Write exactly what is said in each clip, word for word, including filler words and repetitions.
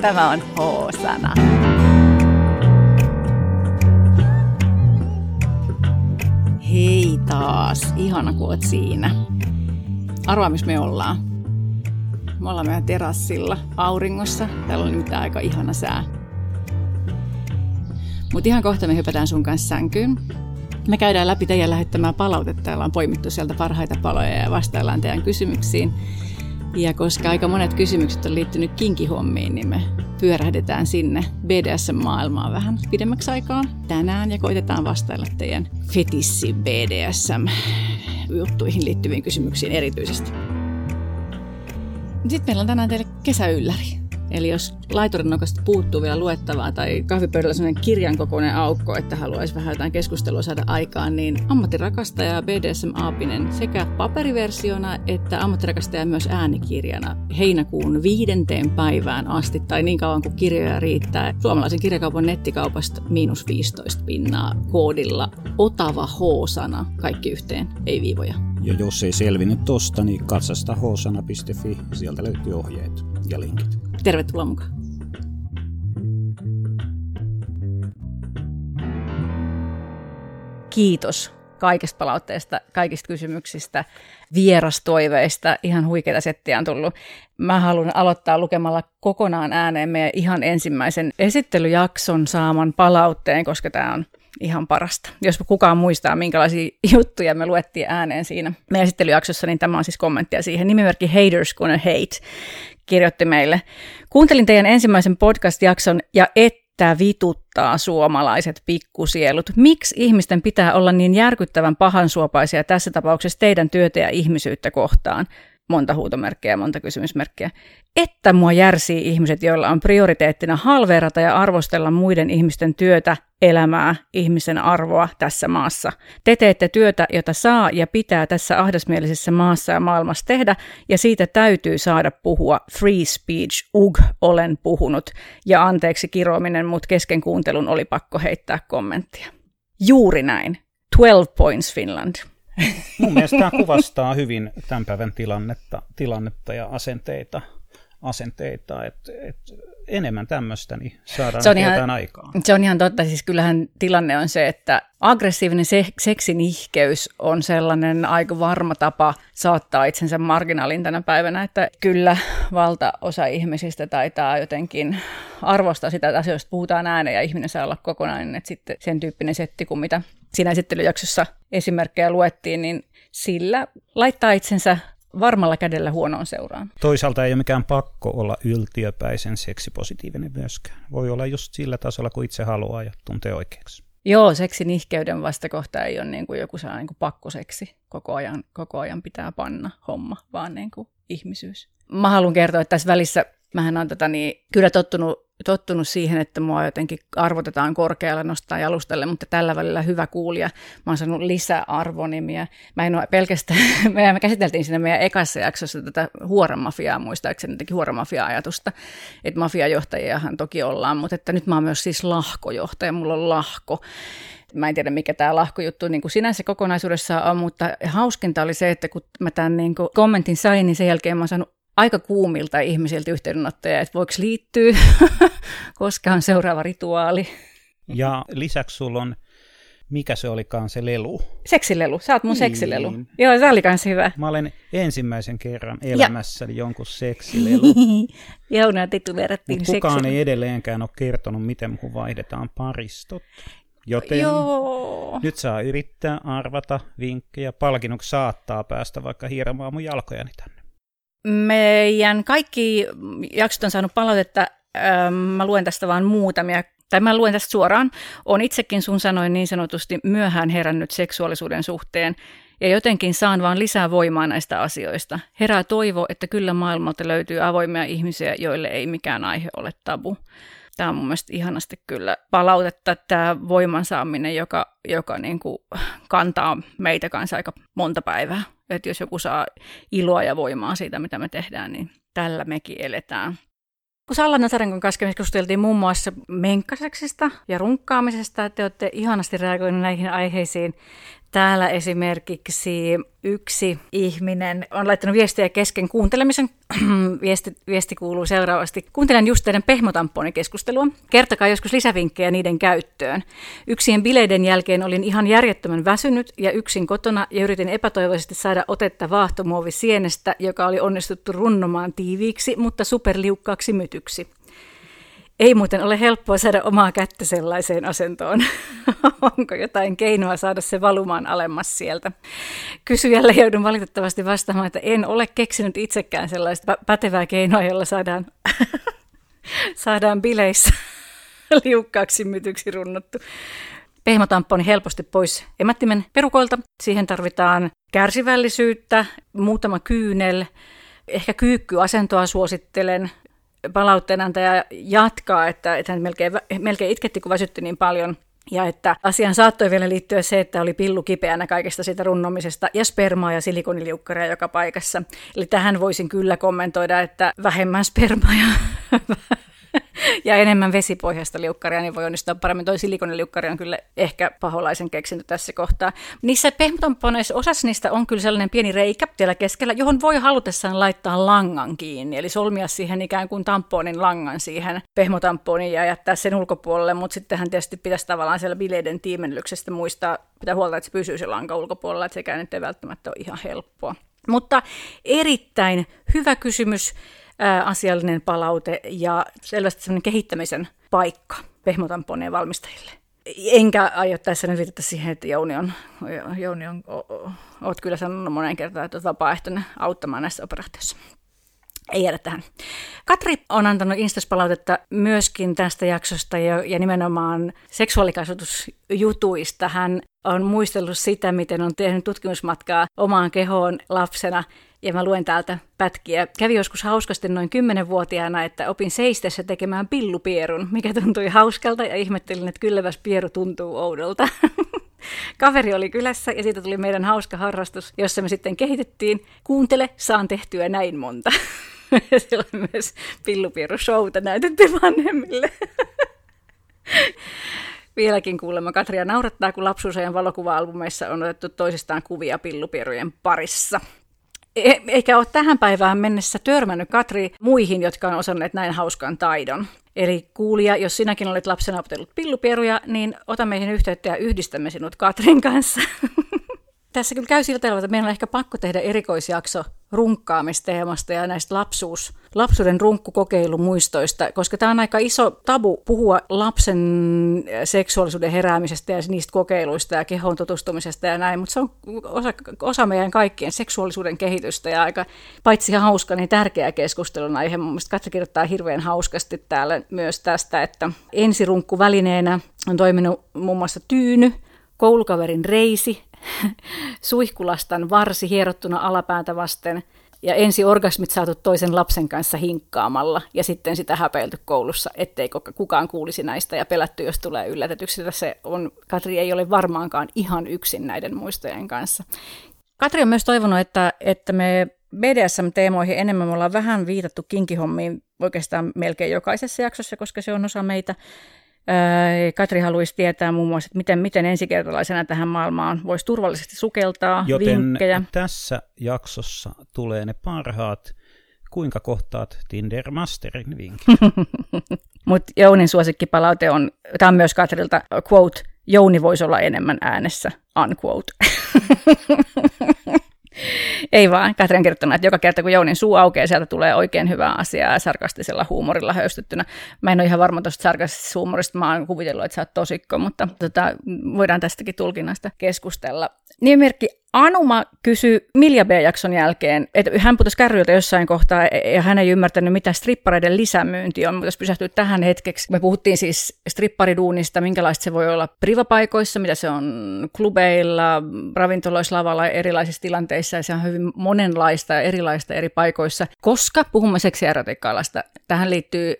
Tämä on H-sana. Hei taas. Ihana, kun oot siinä. Arvaa, missä me ollaan. Me ollaan meidän terassilla auringossa. Täällä on nyt aika ihana sää. Mutta ihan kohta me hypätään sun kanssa sänkyyn. Me käydään läpi teidän lähettämää palautetta. Täällä on poimittu sieltä parhaita paloja ja vastaillaan teidän kysymyksiin. Ja koska aika monet kysymykset on liittynyt kinkihommiin, niin me pyörähdetään sinne B D S M-maailmaan vähän pidemmäksi aikaa tänään ja koitetaan vastailla teidän fetissi B D S M-juttuihin liittyviin kysymyksiin erityisesti. Sitten meillä on tänään teille kesäylläri. Eli jos laiturinokasta puuttuu vielä luettavaa tai kahvipöydällä sellainen kirjan kokoinen aukko, että haluaisi vähän jotain keskustelua saada aikaan, niin ammattirakastaja B D S M-aapinen sekä paperiversiona että ammattirakastaja myös äänikirjana heinäkuun viidenteen päivään asti tai niin kauan kuin kirjoja riittää. Suomalaisen kirjakaupan nettikaupasta miinus viisitoista pinnaa koodilla Otava H-sana kaikki yhteen, ei viivoja. Ja jos ei selvinnyt tosta, niin katsasta h sana piste f i, sieltä löytyy ohjeet ja linkit. Tervetuloa mukaan. Kiitos kaikesta palautteesta, kaikista kysymyksistä, vierastoiveista. Ihan huikeita settiä on tullut. Mä haluan aloittaa lukemalla kokonaan ääneen meidän ihan ensimmäisen esittelyjakson saaman palautteen, koska tää on ihan parasta. Jos kukaan muistaa, minkälaisia juttuja me luettiin ääneen siinä meidän esittelyjaksossa, niin tämä on siis kommenttia siihen. Nimimerkki Haters Gonna Hate kirjoitti meille. Kuuntelin teidän ensimmäisen podcast-jakson ja että vituttaa suomalaiset pikkusielut. Miksi ihmisten pitää olla niin järkyttävän pahansuopaisia tässä tapauksessa teidän työtä ja ihmisyyttä kohtaan? Monta huutomerkkiä ja monta kysymysmerkkiä. Että mua järsii ihmiset, joilla on prioriteettina halveerata ja arvostella muiden ihmisten työtä, elämää, ihmisen arvoa tässä maassa. Te teette työtä, jota saa ja pitää tässä ahdasmielisessä maassa ja maailmassa tehdä, ja siitä täytyy saada puhua. Free speech, ug, olen puhunut. Ja anteeksi kiroaminen, mutta kesken kuuntelun oli pakko heittää kommenttia. Juuri näin. twelve points Finland. Mun mielestä tämä kuvastaa hyvin tämän päivän tilannetta, tilannetta ja asenteita, asenteita että et enemmän tämmöistä niin saadaan se on ihan, aikaa. Se on ihan totta, siis kyllähän tilanne on se, että aggressiivinen se, seksinihkeys on sellainen aika varma tapa saattaa itsensä marginaalin tänä päivänä, että kyllä valtaosa ihmisistä taitaa jotenkin arvostaa sitä, että asioista puhutaan ääneen ja ihminen saa olla kokonainen, että sitten sen tyyppinen setti kuin mitä siinä esittelyjaksossa esimerkkejä luettiin, niin sillä laittaa itsensä varmalla kädellä huonoon seuraan. Toisaalta ei ole mikään pakko olla yltiöpäisen seksipositiivinen myöskään. Voi olla just sillä tasolla, kun itse haluaa ja tuntee oikeaksi. Joo, seksin ihkeyden vastakohta ei ole niin kuin joku saa niin kuin pakkoseksi. Koko ajan, koko ajan pitää panna homma, vaan niin kuin ihmisyys. Mä haluan kertoa, että tässä välissä mähän olen tätä niin, kyllä tottunut tottunut siihen, että mua jotenkin arvotetaan korkealle, nostaa jalustalle, mutta tällä välillä hyvä kuulija. Mä oon saanut lisäarvonimiä. Mä en ole pelkästään, me käsiteltiin siinä meidän ekassa jaksossa tätä huoramafiaa, muistaakseni jotenkin huoramafia-ajatusta, että mafiajohtajiahan toki ollaan, mutta että nyt mä oon myös siis lahkojohtaja, mulla on lahko. Mä en tiedä, mikä tämä lahkojuttu niin kuin sinänsä kokonaisuudessaan on, mutta hauskinta oli se, että kun mä tämän niin kuin kommentin sain, niin sen jälkeen mä oon saanut aika kuumilta ihmisiltä yhteydenottoja, että voiko liittyä, koska on seuraava rituaali. Ja lisäksi sulla on, mikä se olikaan se lelu? Seksilelu, sä oot mun niin. Seksilelu. Joo, se oli kans hyvä. Mä olen ensimmäisen kerran elämässäni ja. jonkun seksilelu. Jouna tituleerattiin seksilu. Kukaan ei edelleenkään ole kertonut, miten mun vaihdetaan paristot. Joten Joo. nyt saa yrittää arvata vinkkejä. Palkinnoksi saattaa päästä vaikka hieromaan mun jalkojani tänne. Meidän kaikki jaksot on saanut palautetta, ähm, mä luen tästä vaan muutamia, tai mä luen tästä suoraan, on itsekin sun sanoin niin sanotusti myöhään herännyt seksuaalisuuden suhteen, ja jotenkin saan vaan lisää voimaa näistä asioista. Herää toivo, että kyllä maailmalta löytyy avoimia ihmisiä, joille ei mikään aihe ole tabu. Tämä on mun mielestä ihanasti kyllä palautetta, tämä voiman saaminen, joka, joka niin kuin kantaa meitä kanssa aika monta päivää. Että jos joku saa iloa ja voimaa siitä, mitä me tehdään, niin tällä mekin eletään. Kun Salla Nasarenkon kanssa keskusteltiin muun muassa menkkaseksista ja runkkaamisesta, että te olette ihanasti reagoineet näihin aiheisiin. Täällä esimerkiksi yksi ihminen on laittanut viestejä kesken kuuntelemisen. viesti, viesti kuuluu seuraavasti. Kuuntelen just teidän pehmotamponikeskustelua. Kertokaa joskus lisävinkkejä niiden käyttöön. Yksien bileiden jälkeen olin ihan järjettömän väsynyt ja yksin kotona ja yritin epätoivoisesti saada otetta vaahtomuovisienestä, joka oli onnistuttu runnomaan tiiviiksi, mutta superliukkaaksi mytyksi. Ei muuten ole helppoa saada omaa kättä sellaiseen asentoon. Onko jotain keinoa saada se valumaan alemmas sieltä? Kysyjälle joudun valitettavasti vastaamaan, että en ole keksinyt itsekään sellaista pätevää keinoa, jolla saadaan, saadaan bileissä liukkaaksi mytyksi runnottu. Pehmotamponi helposti pois emättimen perukoilta. Siihen tarvitaan kärsivällisyyttä, muutama kyynel, ehkä kyykkyasentoa suosittelen. Palautteenantaja jatkaa, että, että hän melkein, melkein itketti, kun väsytti niin paljon, ja että asiaan saattoi vielä liittyä se, että oli pillu kipeänä kaikesta siitä runnomisesta, ja spermaa ja silikoniliukkaria joka paikassa. Eli tähän voisin kyllä kommentoida, että vähemmän spermaa ja, ja enemmän vesipohjaista liukkaria, niin voi onnistua paremmin. Toi silikoniliukkari on kyllä ehkä paholaisen keksintö tässä kohtaa. Niissä pehmotamponeissa osassa niistä on kyllä sellainen pieni reikä siellä keskellä, johon voi halutessaan laittaa langan kiinni, eli solmia siihen ikään kuin tamponin langan siihen pehmotamponin ja jättää sen ulkopuolelle, mutta sittenhän tietysti pitäisi tavallaan siellä bileiden tiimennyksestä muistaa, pitää huolta, että se pysyy se lanka ulkopuolella, että sekään nyt ei välttämättä ole ihan helppoa. Mutta erittäin hyvä kysymys. Asiallinen palaute ja selvästi semmoinen kehittämisen paikka pehmotamponeen valmistajille. Enkä aio tässä nyt viitata siihen, että Jouni on, Jouni on o, o, oot kyllä sanonut moneen kertaan, että olet vapaaehtoinen auttamaan näissä operaatioissa. Ei jäädä tähän. Katri on antanut Instas-palautetta myöskin tästä jaksosta ja, ja nimenomaan seksuaalikasvatusjutuista. Hän on muistellut sitä, miten on tehnyt tutkimusmatkaa omaan kehoon lapsena. Ja mä luen täältä pätkiä. Kävi joskus hauskasti noin kymmenvuotiaana, että opin seistessä tekemään pillupierun, mikä tuntui hauskalta ja ihmettelin, että kylläväs pieru tuntuu oudolta. Kaveri oli kylässä ja siitä tuli meidän hauska harrastus, jossa me sitten kehitettiin. Kuuntele, saan tehtyä näin monta. Siellä on myös pillupierushouta näytetty vanhemmille. Vieläkin kuulemma Katria naurattaa, kun lapsuusajan valokuva-albumeissa on otettu toisistaan kuvia pillupierujen parissa. Eikä ole tähän päivään mennessä törmännyt Katri muihin, jotka on osanneet näin hauskan taidon. Eli kuulija, jos sinäkin olet lapsena opetellut pillupieruja, niin ota meihin yhteyttä ja yhdistämme sinut Katrin kanssa. Tässä kyllä käy sillä tavalla, että meillä on ehkä pakko tehdä erikoisjakso runkkaamisteemasta ja näistä lapsuus, lapsuuden runkkukokeilumuistoista, koska tämä on aika iso tabu puhua lapsen seksuaalisuuden heräämisestä ja niistä kokeiluista ja kehon tutustumisesta ja näin, mutta se on osa, osa meidän kaikkien seksuaalisuuden kehitystä ja aika paitsi hauska, niin tärkeä keskustelun aihe. Mun mielestä Katri kirjoittaa hirveän hauskasti täällä myös tästä, että ensirunkkuvälineenä on toiminut muun muassa tyyny, koulukaverin reisi, suihkulastan varsi hierottuna alapäätä vasten ja ensi orgasmit saatu toisen lapsen kanssa hinkkaamalla ja sitten sitä häpeilty koulussa, ettei kukaan kuulisi näistä ja pelätty, jos tulee yllätetyksi. Se on, Katri ei ole varmaankaan ihan yksin näiden muistojen kanssa. Katri on myös toivonut, että, että me B D S M-teemoihin enemmän me ollaan vähän viitattu kinkihommiin oikeastaan melkein jokaisessa jaksossa, koska se on osa meitä. Katri haluaisi tietää muun muassa, että miten, miten ensikertalaisena tähän maailmaan voisi turvallisesti sukeltaa, joten vinkkejä. Tässä jaksossa tulee ne parhaat, kuinka kohtaat Tinder Masterin vinkkiä. Mutta Jounin suosikkipalaute on, tämä on myös Katrilta, quote, Jouni voisi olla enemmän äänessä, unquote. Ei vaan, Katri on kertonut, että joka kerta kun Jounin suu aukeaa, sieltä tulee oikein hyvää asiaa sarkastisella huumorilla höystettynä. Mä en ole ihan varma tuosta sarkastisesta huumorista, mä oon kuvitellut, että sä oot tosikko, mutta tota, voidaan tästäkin tulkinnasta keskustella. Nimimerkki Anuma kysyi Milja B-jakson jälkeen, että hän putosi kärryiltä jossain kohtaa ja hän ei ymmärtänyt, mitä strippareiden lisämyynti on, mutta jos pysähtyy tähän hetkeksi. Me puhuttiin siis strippariduunista, minkälaista se voi olla privapaikoissa, mitä se on klubeilla, ravintoloissa, lavalla erilaisissa tilanteissa ja se on hyvin monenlaista ja erilaista eri paikoissa, koska puhumme seksierotiikka-alasta. Tähän liittyy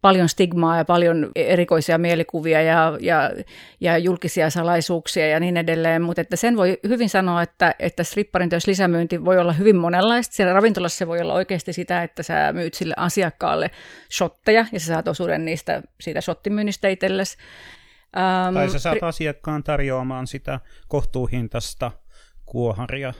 paljon stigmaa ja paljon erikoisia mielikuvia ja, ja, ja julkisia salaisuuksia ja niin edelleen, mutta että sen voi hyvin sanoa, että, että stripparin töissä lisämyynti voi olla hyvin monenlaista. Siellä ravintolassa se voi olla oikeasti sitä, että sä myyt sille asiakkaalle shotteja ja sä saat osuuden niistä, siitä shottimyynnistä itsellesi. Um, tai sä saat pri- asiakkaan tarjoamaan sitä kohtuuhintaista kuoharia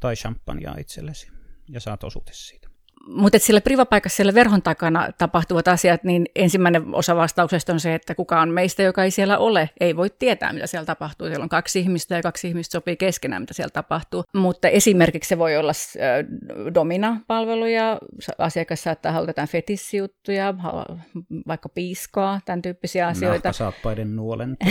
tai champagnea itsellesi ja saat osuute siitä. Mutta sillä privapaikassa, siellä verhon takana tapahtuvat asiat, niin ensimmäinen osa vastauksesta on se, että kuka on meistä, joka ei siellä ole. Ei voi tietää, mitä siellä tapahtuu. Siellä on kaksi ihmistä ja kaksi ihmistä sopii keskenään, mitä siellä tapahtuu. Mutta esimerkiksi se voi olla domina-palveluja. Asiakas saattaa haluta jotain fetissijuttuja, vaikka piiskoa, tämän tyyppisiä asioita. Nahkasaappaiden nuolentaa.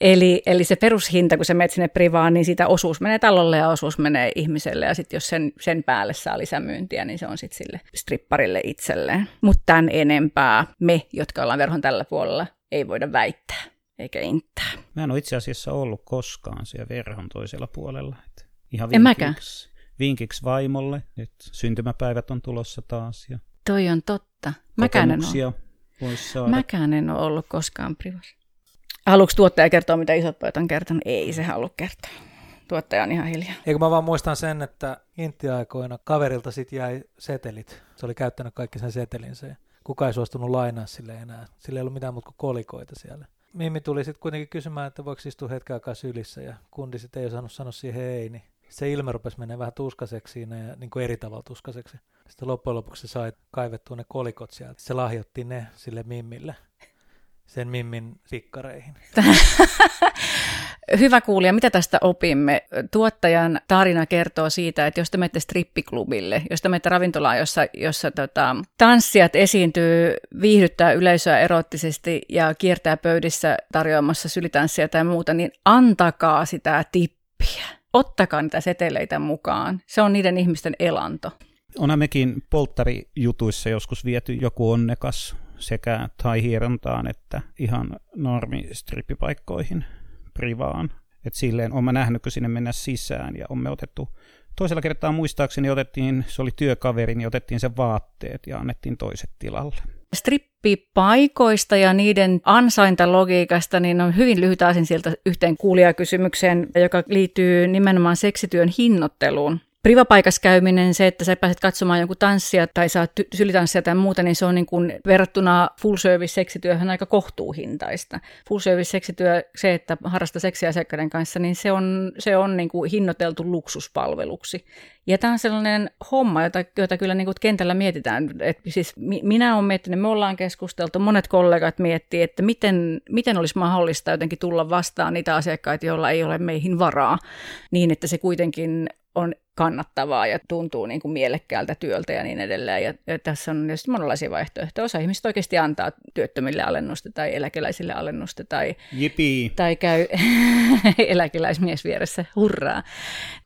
eli, eli se perushinta, kun sä menet sinne privaan, niin siitä osuus menee talolle ja osuus menee ihmiselle. Ja sitten jos sen, sen päälle saa lisämyyntiä, niin se on sitten sille stripparille itselleen. Mutta tämän enempää me, jotka ollaan verhon tällä puolella, ei voida väittää eikä inttää. Mä en ole itse asiassa ollut koskaan siellä verhon toisella puolella. Et ihan vinkiksi, vinkiksi vaimolle. Nyt syntymäpäivät on tulossa taas. Ja toi on totta. Mäkään en ole. Mäkään en ole ollut koskaan privas. Haluatko tuottaja kertoa, mitä isot pojat on kertonut? Ei se halua kertoa. Tuottaja on ihan hiljaa. Eikö mä vaan muistan sen, että intti-aikoina kaverilta sit jäi setelit. Se oli käyttänyt kaikki sen setelinsä. Kuka ei suostunut lainaa sille enää. Sillä ei ollut mitään muuta kuin kolikoita siellä. Mimmi tuli sitten kuitenkin kysymään, että voiko istua hetken aikaa sylissä. Ja kundi sitten ei osannut sanoa siihen ei. Niin se ilme rupesi menemään vähän tuskaseksi siinä ja niin kuin eri tavalla tuskaseksi. Sitten loppujen lopuksi sai kaivettua ne kolikot sieltä. Se lahjoitti ne sille Mimmille. Sen Mimmin fikkareihin. Hyvä kuulija, mitä tästä opimme? Tuottajan tarina kertoo siitä, että jos te menette strippiklubille, jos te menette ravintolaan, jossa, jossa tota, tanssijat esiintyy, viihdyttää yleisöä eroottisesti ja kiertää pöydissä tarjoamassa sylitanssia tai muuta, niin antakaa sitä tippiä. Ottakaa niitä seteleitä mukaan. Se on niiden ihmisten elanto. Onhan mekin polttarijutuissa joskus viety joku onnekas sekä tai-hierontaan että ihan normistrippipaikkoihin. Privaan. Että silleen olen nähnytkö sinne mennä sisään ja on me otettu, toisella kertaa muistaakseni otettiin, se oli työkaveri, niin otettiin sen vaatteet ja annettiin toiset tilalle. Strippipaikoista ja niiden ansaintalogiikasta niin on hyvin lyhyt asin sieltä yhteen kuulijakysymykseen, joka liittyy nimenomaan seksityön hinnoitteluun. Privapaikassa käyminen, se, että sä pääset katsomaan jonkun tanssia tai saat ty- sylitanssia tai muuta, niin se on niin kuin verrattuna full service seksityöhön aika kohtuuhintaista. Full service seksityö, se, että harrastaa seksiä asiakkaiden kanssa, niin se on, se on niin kuin hinnoiteltu luksuspalveluksi. Ja tämä on sellainen homma, jota, jota kyllä niin kuin kentällä mietitään. Et siis minä olen miettinyt, me ollaan keskusteltu, monet kollegat miettii, että miten, miten olisi mahdollista jotenkin tulla vastaan niitä asiakkaita, joilla ei ole meihin varaa, niin että se kuitenkin on kannattavaa ja tuntuu niin kuin mielekkäältä työltä ja niin edelleen. Ja, ja tässä on just monenlaisia vaihtoehtoja. Osa ihmistä oikeasti antaa työttömille alennusta tai eläkeläisille alennusta tai, tai käy eläkeläismies vieressä. Hurraa!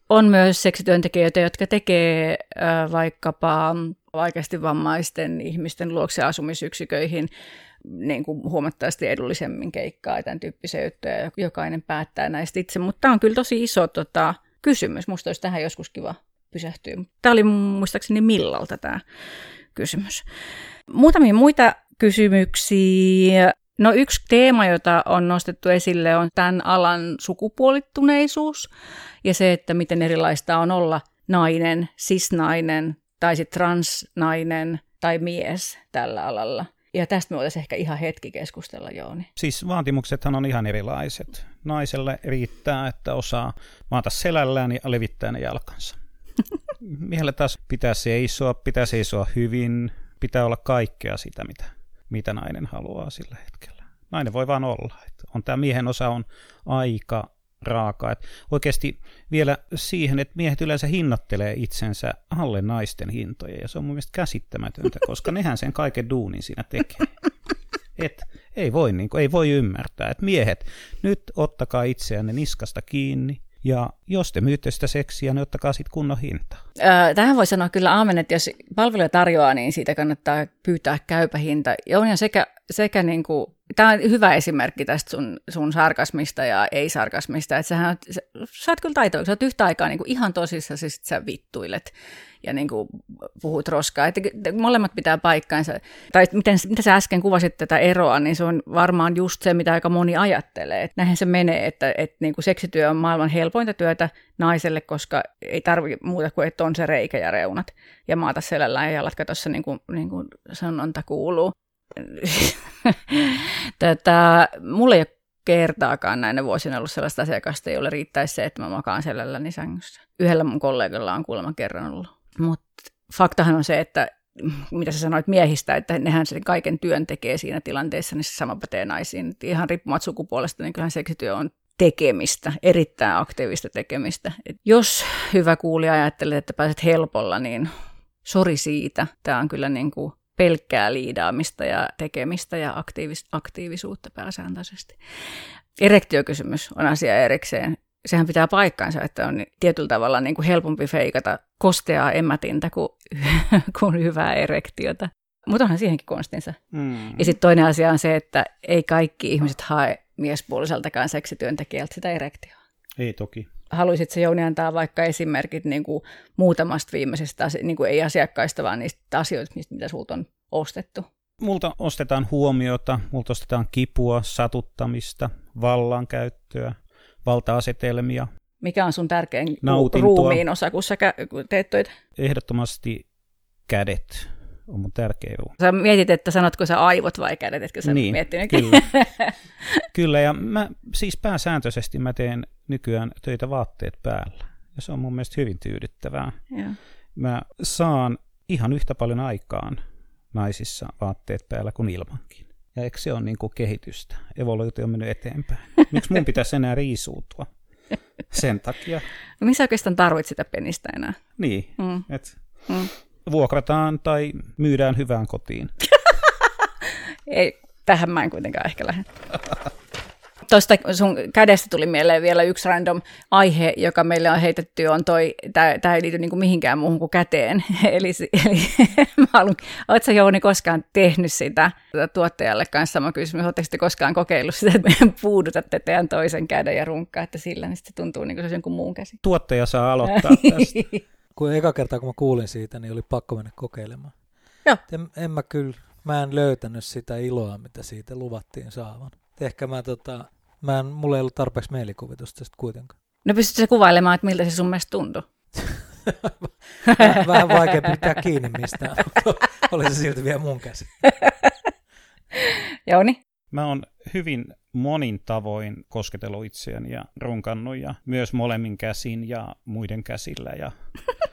On myös seksityöntekijöitä, jotka tekee äh, vaikkapa vaikeasti vammaisten ihmisten luokse asumisyksiköihin niin kuin huomattavasti edullisemmin keikkaa ja tämän tyyppisiä juttuja. Jokainen päättää näistä itse, mutta tämä on kyllä tosi iso tota, kysymys. Musta olisi tähän joskus kiva pysähtyä. Tämä oli muistaakseni Millalta tämä kysymys. Muutamia muita kysymyksiä. No yksi teema, jota on nostettu esille, on tämän alan sukupuolittuneisuus ja se, että miten erilaista on olla nainen, cis-nainen tai sitten transnainen tai mies tällä alalla. Ja tästä me voitaisiin ehkä ihan hetki keskustella, Jouni. Siis vaatimuksethan on ihan erilaiset. Naiselle riittää, että osaa maata selällään ja levittää ne jalkansa. Miehelle taas pitää seisoa, pitää seisoa hyvin, pitää olla kaikkea sitä, mitä, mitä nainen haluaa sillä hetkellä. Nainen voi vaan olla. Että on, tämä miehen osa on aika raaka. Että oikeasti vielä siihen, että miehet yleensä hinnoittelee itsensä alle naisten hintoja, ja se on mun mielestä käsittämätöntä, koska nehän sen kaiken duunin siinä tekee. Et ei voi, niin kuin, ei voi ymmärtää, että miehet, nyt ottakaa itseänne niskasta kiinni, ja jos te myytte sitä seksiä, niin ottakaa sitten kunnon hintaa. Öö, tähän voi sanoa kyllä aamen, että jos palveluja tarjoaa, niin siitä kannattaa pyytää käypä hinta. Jouni on sekä, sekä niin kuin, tämä on hyvä esimerkki tästä sun, sun sarkasmista ja ei-sarkasmista. Että sähän, sä, sä oot kyllä taitoa, sä oot yhtä aikaa niin kuin ihan tosissaan, siis sä vittuilet ja niin kuin puhut roskaa. Että molemmat pitää paikkaansa. Tai miten, mitä sä äsken kuvasit tätä eroa, niin se on varmaan just se, mitä aika moni ajattelee. Että näinhän se menee, että, että niin kuin seksityö on maailman helpointa työtä naiselle, koska ei tarvitse muuta kuin, että on se reikä ja reunat. Ja maata selällään ja jalat katossa, niin kuin, niin kuin sanonta kuuluu. Tätä, mulla ei ole kertaakaan näinä vuosina ollut sellaista asiakasta, jolle riittäisi se, että mä makaan selälläni sängyssä. Yhdellä mun kollegalla on kuulemma kerran ollut. Mutta faktahan on se, että mitä sä sanoit miehistä, että nehän sen kaiken työn tekee siinä tilanteessa, niin se sama pätee naisiin. Ihan riippumatta sukupuolesta, niin kyllähän seksityö on tekemistä, erittäin aktiivista tekemistä. Et jos hyvä kuulija ajattelee, että pääset helpolla, niin sori siitä. Tämä on kyllä niin kuin pelkkää liidaamista ja tekemistä ja aktiivis- aktiivisuutta pääsääntöisesti. Erektiokysymys on asia erikseen. Sehän pitää paikkansa, että on tietyllä tavalla niin kuin helpompi feikata kosteaa emätintä kuin, kuin hyvää erektiota. Mutta onhan siihenkin konstinsa. Mm. Ja sitten toinen asia on se, että ei kaikki ihmiset hae miespuoliseltakaan seksityöntekijältä sitä erektiota. Ei toki. Haluaisitko Jouni antaa vaikka esimerkit niin kuin muutamasta viimeisestä, niin kuin ei asiakkaista, vaan niistä asioista, mitä sulta on ostettu? Multa ostetaan huomiota, multa ostetaan kipua, satuttamista, vallankäyttöä, valta-asetelmia. Mikä on sun tärkein Nautintoa. ruumiin osa, kun sä teet töitä? Ehdottomasti kädet on mun tärkeä ruumi. Sä mietit, että sanotko sä aivot vai kädet, etkö sä niin, miettinytkin? Kyllä. Kyllä, ja mä siis pääsääntöisesti mä teen nykyään töitä vaatteet päällä. Ja se on mun mielestä hyvin tyydyttävää. Ja. Mä saan ihan yhtä paljon aikaan naisissa vaatteet päällä kuin ilmankin. Ja eikö se ole niin kuin kehitystä? Evoluutio on mennyt eteenpäin. Miksi mun pitäisi enää riisuutua? Sen takia. No, missä oikeastaan tarvitset sitä penistä enää? Niin, mm. että mm. vuokrataan tai myydään hyvään kotiin. Ei, tähän mä en kuitenkaan ehkä lähde. Tuosta sun kädestä tuli mieleen vielä yksi random aihe, joka meille on heitetty, on toi, tämä ei liity niinku mihinkään muuhun kuin käteen. Eli, eli mä haluan, ootko sä Jouni koskaan tehnyt sitä tuottajalle kanssa sama kysymys, ootteko te koskaan kokeillut sitä, että puudutatte teidän toisen käden ja runkkaatte sillä, niin se tuntuu niin kuin se olisi jonkun muun käsi. Tuottaja saa aloittaa tästä. Kun eka kertaa kun mä kuulin siitä, niin oli pakko mennä kokeilemaan. Joo. En, en mä kyllä, mä en löytänyt sitä iloa, mitä siitä luvattiin saavan. Ehkä mä tota... Mä en, mulla ei ollut tarpeeksi mielikuvitusta tästä kuitenkaan. No pystytkö sä kuvailemaan, että miltä se sun mielestä tuntui? Vähän vaikea pitää kiinni mistään, mutta oli se silti vielä mun käsi. Jouni? Mä oon hyvin monin tavoin kosketellut itseäni ja runkannut ja myös molemmin käsin ja muiden käsillä ja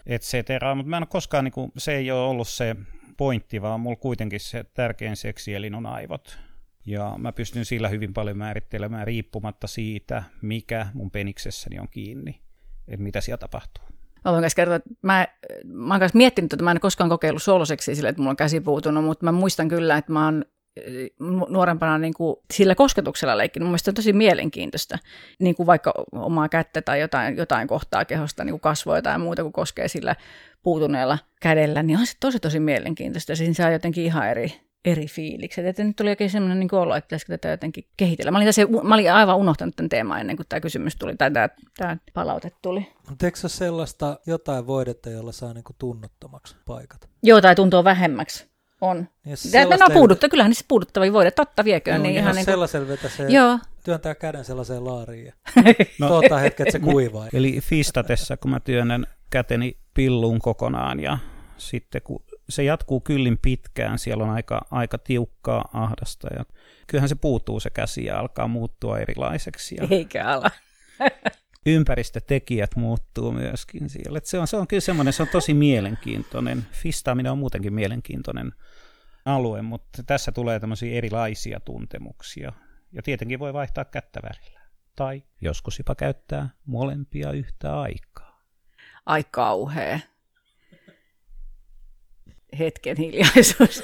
et cetera. Mutta mä en ole koskaan, niin kun, se ei ole ollut se pointti, vaan mulla kuitenkin se tärkein seksielin on aivot. Ja mä pystyn sillä hyvin paljon määrittelemään riippumatta siitä, mikä mun peniksessäni on kiinni, että mitä siellä tapahtuu. Mä voin myös kertoa, että mä, mä oon myös miettinyt, että mä en koskaan kokeillut soloseksiä sillä, että mulla on käsi puutunut, mutta mä muistan kyllä, että mä oon nuorempana niin kuin sillä kosketuksella leikkinyt. Mun mielestä se on tosi mielenkiintoista, niin kuin vaikka omaa kättä tai jotain, jotain kohtaa kehosta, niin kuin kasvoja tai muuta, kun koskee sillä puutuneella kädellä, niin on se tosi tosi mielenkiintoista. Siinä saa jotenkin ihan eri... eri fiilikset. Että nyt tuli oikein sellainen niin olo, että pitäisikö tätä jotenkin kehitellä. Mä olin, tässä, mä olin aivan unohtanut tämän teeman ennen kuin tämä kysymys tuli, tai tämä, tämä palaute tuli. Mutta eikö se ole sellaista jotain voidetta, jolla saa niin kuin tunnottomaksi paikat? Joo, tai tuntuu vähemmäksi. On. Nämä on puudutta, kyllähän niissä puuduttavia voidaan, totta vieköön. Joo, niin ihan niin kuin... sellaisella vetä se Joo. työntää käden sellaiseen laariin ja no. tuottaa hetken, että se kuivaa. Eli fistatessa, kun mä työnnän käteni pilluun kokonaan ja sitten kun se jatkuu kyllin pitkään, siellä on aika, aika tiukkaa, ahdasta ja kyllähän se puutuu se käsi ja alkaa muuttua erilaiseksi. Ja eikä ala. Ympäristötekijät muuttuu myöskin siellä. Et se, on, se on kyllä semmoinen, se on tosi mielenkiintoinen. Fistaaminen on muutenkin mielenkiintoinen alue, mutta tässä tulee tämmöisiä erilaisia tuntemuksia. Ja tietenkin voi vaihtaa kättä välillä. Tai joskus jopa käyttää molempia yhtä aikaa. Ai kauhea. Hetken hiljaisuus.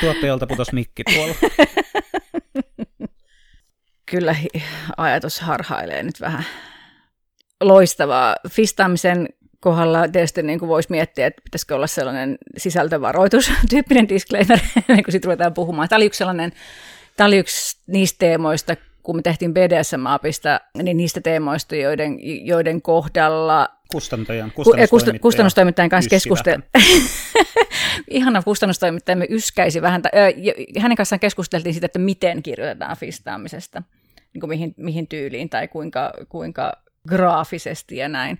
Tuottajalta putosi mikki tuolla. Kyllä ajatus harhailee nyt vähän. Loistavaa. Fistaamisen kohdalla tietysti niin kuin voisi miettiä, että pitäisikö olla sellainen sisältövaroitus, tyyppinen disclaimer, ennen kuin sitten ruvetaan puhumaan. Tämä oli yksi, sellainen, tämä oli yksi niistä teemoista, kun me tehtiin B D S M-apista, niin niistä teemoista, joiden, joiden kohdalla... Kustantajan, kustannustoimittajan, kustannustoimittajan kanssa keskusteltiin. Ihana kustannustoimittajamme yskäisi vähän. Hänen kanssaan keskusteltiin siitä, että miten kirjoitetaan fistaamisesta, niin kuin mihin, mihin tyyliin tai kuinka, kuinka graafisesti ja näin.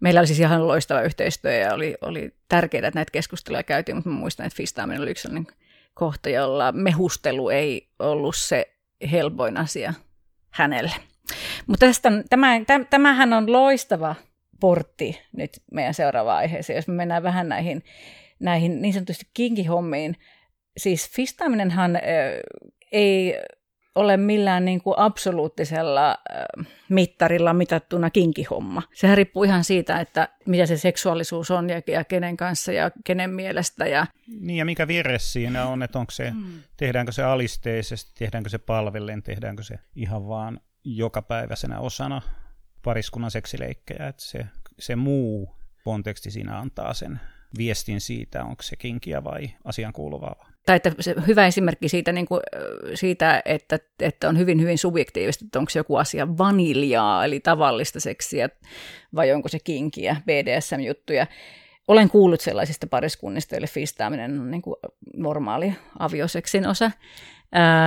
meillä oli siis ihan loistava yhteistyö ja oli, oli tärkeää, että näitä keskusteluja käytiin, mutta mä muistan, että fistaaminen oli yksi sellainen kohta, jolla mehustelu ei ollut se helpoin asia hänelle. Mutta tästä, tämän, tämähän on loistava portti nyt meidän seuraavaan aiheeseen, jos me mennään vähän näihin, näihin niin sanotusti kinkihommiin. Siis fistaaminenhan äh, ei ole millään niin kuin absoluuttisella äh, mittarilla mitattuna kinkihomma. Sehän riippuu ihan siitä, että mitä se seksuaalisuus on ja, ja kenen kanssa ja kenen mielestä. Ja... Niin ja mikä virre siinä on, että onko se, mm. tehdäänkö se alisteisesti, tehdäänkö se palvellen, tehdäänkö se ihan vaan jokapäiväisenä osana pariskunnan seksileikkejä. Että se, se muu konteksti siinä antaa sen viestin siitä, onko se kinkiä vai asian kuuluvaa. Tai että se hyvä esimerkki siitä, niin kuin, siitä että, että on hyvin, hyvin subjektiivista, että onko se joku asia vaniljaa, eli tavallista seksiä, vai onko se kinkiä, B D S M-juttuja. Olen kuullut sellaisista pariskunnista, joille fiistaaminen on niin kuin normaali avioseksin osa.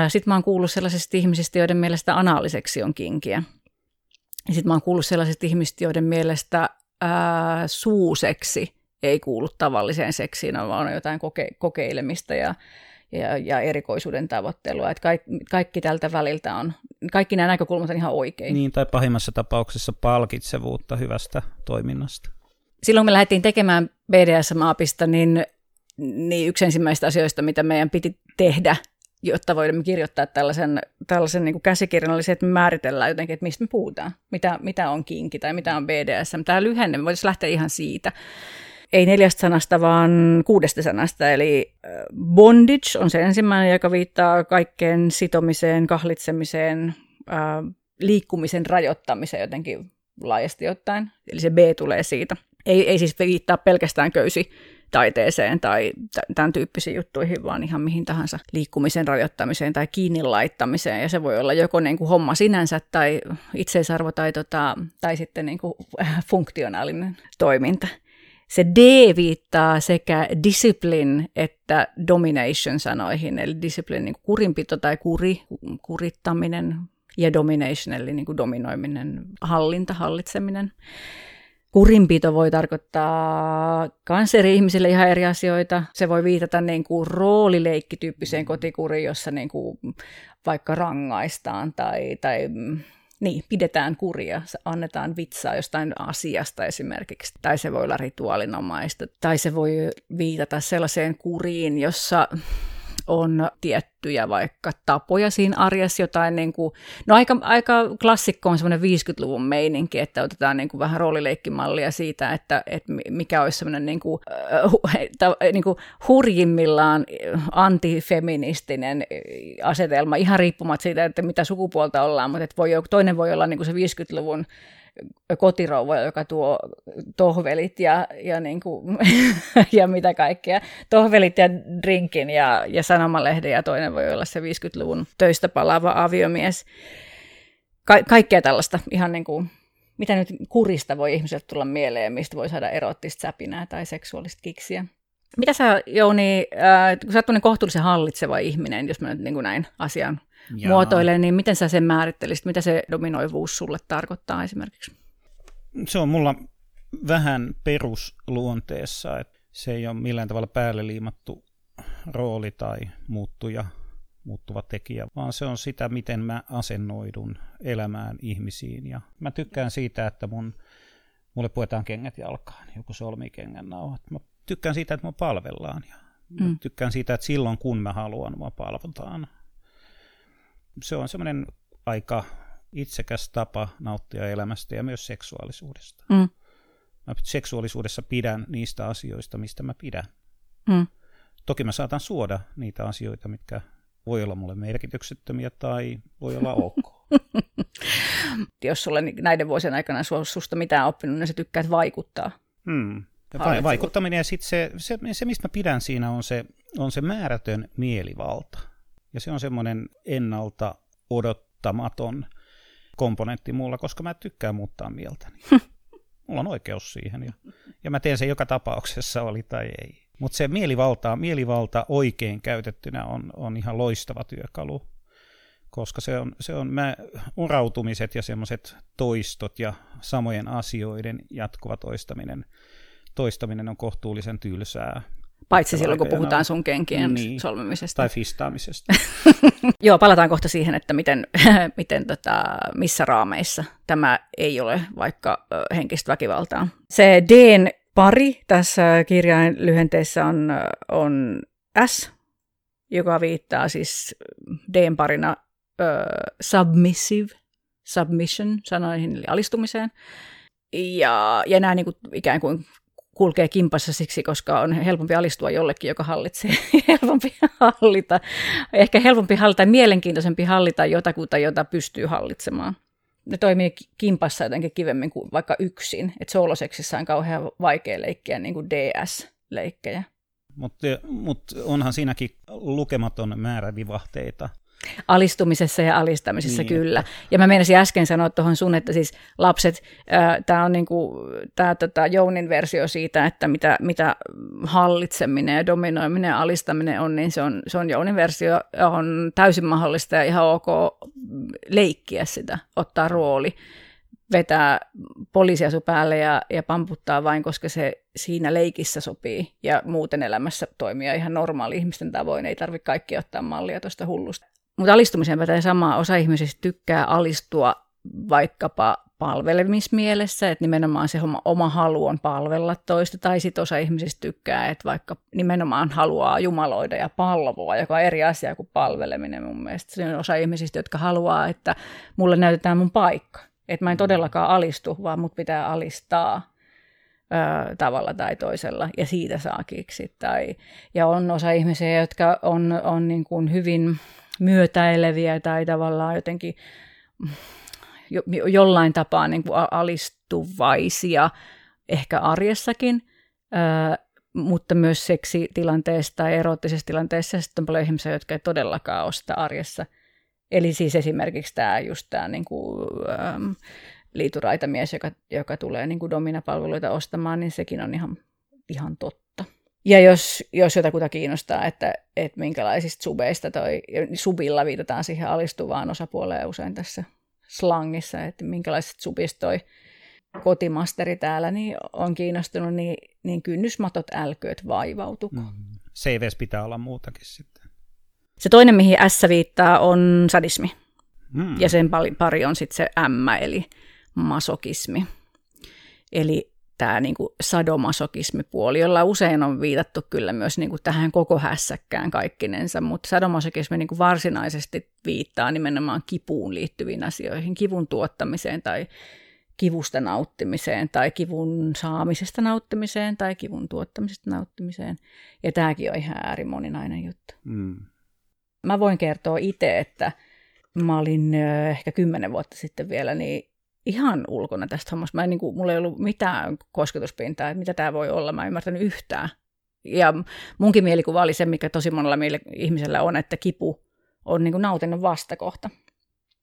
Sitten mä oon kuullut sellaisista ihmisistä, joiden mielestä anaaliseksi on kinkiä. Sitten mä oon kuullut sellaisista ihmisistä, joiden mielestä ää, suuseksi ei kuulu tavalliseen seksiin, vaan on jotain koke- kokeilemista ja, ja, ja erikoisuuden tavoittelua. Että kaikki, kaikki tältä väliltä on, kaikki nämä näkökulmat on ihan oikein. Niin, tai pahimmassa tapauksessa palkitsevuutta hyvästä toiminnasta. Silloin kun me lähdettiin tekemään B D S M-aapista, niin, niin yksi ensimmäistä asioista, mitä meidän piti tehdä, jotta voimme kirjoittaa tällaisen, tällaisen niin kuin käsikirjan, oli se, että me määritellään jotenkin, että mistä me puhutaan, mitä, mitä on kinki tai mitä on B D S M. Tämä lyhenne, me voitaisiin lähteä ihan siitä. Ei neljästä sanasta, vaan kuudesta sanasta, eli bondage on se ensimmäinen, joka viittaa kaikkeen sitomiseen, kahlitsemiseen, äh, liikkumisen rajoittamiseen jotenkin laajasti ottaen, eli se B tulee siitä. Ei, ei siis viittaa pelkästään köysitaiteeseen tai tämän tyyppisiin juttuihin, vaan ihan mihin tahansa liikkumisen rajoittamiseen tai kiinni laittamiseen, ja se voi olla joko niin kuin homma sinänsä tai itseisarvo tai, tota, tai sitten niin kuin funktionaalinen toiminta. Se D viittaa sekä discipline että domination-sanoihin, eli discipline niin kuin kurinpito tai kuri, kurittaminen, ja domination, eli niin kuin dominoiminen, hallinta, hallitseminen. Kurinpito voi tarkoittaa kans eri ihmisille ihan eri asioita. Se voi viitata niin kuin roolileikkityyppiseen kotikuriin, jossa niin kuin vaikka rangaistaan tai... tai Niin, pidetään kuria, annetaan vitsaa jostain asiasta esimerkiksi, tai se voi olla rituaalinomaista, tai se voi viitata sellaiseen kuriin, jossa on tiettyjä vaikka tapoja siinä arjessa, jotain niin kuin, no aika, aika klassikko on semmoinen viisikymmentäluvun meininki, että otetaan niin kuin vähän roolileikkimallia siitä, että, että mikä olisi semmoinen niin kuin, äh, niin kuin hurjimmillaan antifeministinen asetelma, ihan riippumatta siitä, että mitä sukupuolta ollaan, mutta että voi, toinen voi olla niin kuin se viisikymmentäluvun kotirouva, joka tuo tohvelit ja, ja, niin kuin, ja mitä kaikkea. Tohvelit ja drinkin ja, ja sanomalehden, ja toinen voi olla se viisikymmentäluvun töistä palaava aviomies. Ka- kaikkea tällaista, ihan niin kuin, mitä nyt kurista voi ihmiseltä tulla mieleen, mistä voi saada eroottista säpinää tai seksuaalista kiksiä. Mitä sä, Jouni, äh, kun sä oot tuollainen kohtuullisen hallitseva ihminen, jos mä nyt niin kuin näin asian Jaa. muotoilen, niin miten sä sen määrittelisit? Mitä se dominoivuus sulle tarkoittaa esimerkiksi? Se on mulla vähän perusluonteessa, että se ei ole millään tavalla päälle liimattu rooli tai muuttuja, muuttuva tekijä, vaan se on sitä, miten mä asennoidun elämään, ihmisiin. Ja mä tykkään siitä, että mun, mulle puetaan kengät jalkaan, joku solmii kengän nauhat. Mä tykkään siitä, että mua palvellaan. Ja mä mm. tykkään siitä, että silloin kun mä haluan, mua palvotaan. Se on semmoinen aika itsekäs tapa nauttia elämästä ja myös seksuaalisuudesta. Mm. Mä seksuaalisuudessa pidän niistä asioista, mistä mä pidän. Mm. Toki mä saatan suoda niitä asioita, mitkä voi olla mulle merkityksettömiä tai voi olla ok. Jos sulla näiden vuosien aikana susta mitään oppinut, niin sä tykkäät vaikuttaa. Mm. Va- vaikuttaminen ja sitten se, se, se, mistä mä pidän siinä, on se, on se määrätön mielivalta. Ja se on semmoinen ennalta odottamaton komponentti mulla, koska mä tykkään muuttaa mieltäni. Mulla on oikeus siihen. Ja, ja mä teen sen joka tapauksessa, oli tai ei. Mutta se mielivalta, mielivalta oikein käytettynä on, on ihan loistava työkalu, koska se on, se on mä, urautumiset ja semmoiset toistot ja samojen asioiden jatkuva toistaminen. Toistaminen on kohtuullisen tylsää. Paitsi silloin, kun puhutaan sun kenkien niin, solmimisesta. Tai fistaamisesta. Joo, palataan kohta siihen, että miten, miten tota, missä raameissa tämä ei ole vaikka henkistä väkivaltaa. Se D:n pari tässä kirjain lyhenteessä on, on S, joka viittaa siis D:n parina ö, submissive, submission sanoihin, eli alistumiseen. Ja, ja nämä niin kuin, ikään kuin kulkee kimpassa siksi, koska on helpompi alistua jollekin, joka hallitsee. helpompi hallita. Ehkä helpompi hallita, mielenkiintoisempi hallita jotakuta, jota pystyy hallitsemaan. Ne toimii kimpassa jotenkin kivemmin kuin vaikka yksin. Et sooloseksissä on kauhean vaikea leikkiä niin kuin D S-leikkejä. Mutta mut onhan siinäkin lukematon määrä vivahteita. Alistumisessa ja alistamisessa, niin, kyllä. Ja mä meinasin äsken sanoa tuohon sun, että siis lapset, tämä on niinku, tää, tota, Jounin versio siitä, että mitä, mitä hallitseminen ja dominoiminen ja alistaminen on, niin se on, se on Jounin versio, on täysin mahdollista ja ihan ok leikkiä sitä, ottaa rooli, vetää poliisiasu päälle ja, ja pamputtaa vain, koska se siinä leikissä sopii ja muuten elämässä toimia ihan normaali ihmisten tavoin, ei tarvitse kaikki ottaa mallia tuosta hullusta. Mutta alistumiseen pätee samaa. Osa ihmisistä tykkää alistua vaikkapa palvelemismielessä, että nimenomaan se oma halu on palvella toista, tai sitten osa ihmisistä tykkää, että vaikka nimenomaan haluaa jumaloida ja palvoa, joka on eri asia kuin palveleminen mun mielestä. Se on osa ihmisistä, jotka haluaa, että mulle näytetään mun paikka, että mä en todellakaan alistu, vaan mut pitää alistaa ö, tavalla tai toisella, ja siitä saa kiksit. Tai, ja on osa ihmisiä, jotka on, on niin kuin hyvin myötäileviä tai tavallaan jotenkin jo, jollain tapaa niin kuin alistuvaisia, ehkä arjessakin, ää, mutta myös seksitilanteessa tai eroottisessa tilanteessa. Sitten on paljon ihmisiä, jotka ei todellakaan ole sitä arjessa. Eli siis esimerkiksi tämä, just tämä niin kuin, äm, liituraitamies, joka, joka tulee niin kuin dominapalveluita ostamaan, niin sekin on ihan, ihan totta. Ja jos, jos jotakuta kiinnostaa, että, että minkälaisista subeista toi, subilla viitataan siihen alistuvaan osapuoleen usein tässä slangissa, että minkälaisista subista toi kotimasteri täällä niin on kiinnostunut, niin, niin kynnysmatot älkööt vaivautuko. Mm-hmm. C V:ssä pitää olla muutakin sitten. Se toinen, mihin S viittaa, on sadismi. Mm. Ja sen pari on sitten se M, eli masokismi. Eli tämä niinku sadomasokismipuoli, jolla usein on viitattu kyllä myös niinku tähän koko hässäkkään kaikkinensa, mutta sadomasokismi niinku varsinaisesti viittaa nimenomaan kipuun liittyviin asioihin, kivun tuottamiseen tai kivusta nauttimiseen tai kivun saamisesta nauttimiseen tai kivun tuottamisesta nauttimiseen. Ja tämäkin on ihan äärimoninainen juttu. Mm. Mä voin kertoa itse, että mä olin ehkä kymmenen vuotta sitten vielä niin ihan ulkona tästä hommasta. Mä en, niin kuin, mulla ei ollut mitään kosketuspintaa, että mitä tämä voi olla. Mä en ymmärtänyt yhtään. Ja munkin mielikuva oli se, mikä tosi monella ihmisellä on, että kipu on niin kuin nautinnon vastakohta.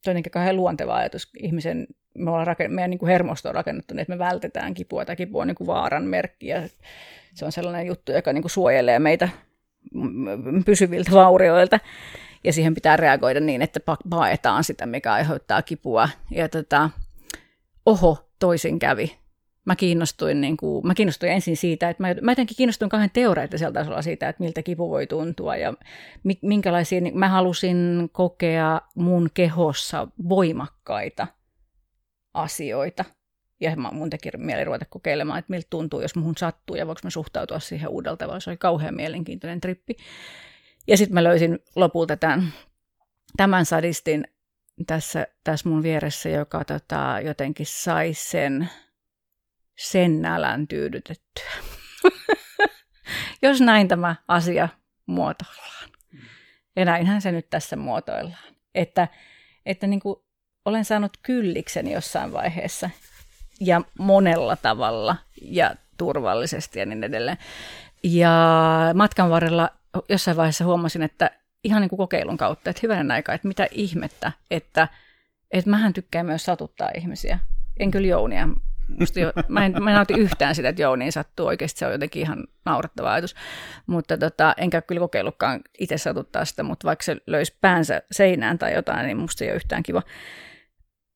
Se on niin kuin kauhean luonteva ajatus. Ihmisen, me ollaan rakenn- meidän niin kuin hermosto on rakennettu, että me vältetään kipua. Tämä kipu on niin kuin vaaran merkki ja se on sellainen juttu, joka niin kuin suojelee meitä pysyviltä vaurioilta. Ja siihen pitää reagoida niin, että paetaan sitä, mikä aiheuttaa kipua. Ja tota... Oho, toisin kävi. Mä kiinnostuin, niin kuin, mä kiinnostuin ensin siitä, että mä, mä jotenkin kiinnostuin kauhean teoreettisella tasolla siitä, että miltä kipu voi tuntua ja minkälaisia, niin mä halusin kokea mun kehossa voimakkaita asioita. Ja mun teki mieli ruveta kokeilemaan, että miltä tuntuu, jos muhun sattuu ja voiko mä suhtautua siihen uudella tavalla. Se oli kauhean mielenkiintoinen trippi. Ja sitten mä löysin lopulta tämän, tämän sadistin Tässä, tässä mun vieressä, joka tota, jotenkin sai sen, sen nälän tyydytettyä, jos näin tämä asia muotoillaan. Ja näinhän se nyt tässä muotoillaan. Että, että niin kuin olen saanut kyllikseni jossain vaiheessa ja monella tavalla ja turvallisesti ja niin edelleen. Ja matkan varrella jossain vaiheessa huomasin, että ihan niin kuin kokeilun kautta, että hyvänä aikaa, että mitä ihmettä, että, että mähän tykkään myös satuttaa ihmisiä. En kyllä Jounia Musta jo, mä en, mä en nauti yhtään sitä, että Jouniin sattuu. Oikeasti se on jotenkin ihan naurattava ajatus. Mutta tota, enkä kyllä kokeillutkaan itse satuttaa sitä, mutta vaikka se löisi päänsä seinään tai jotain, niin musta ei ole yhtään kiva.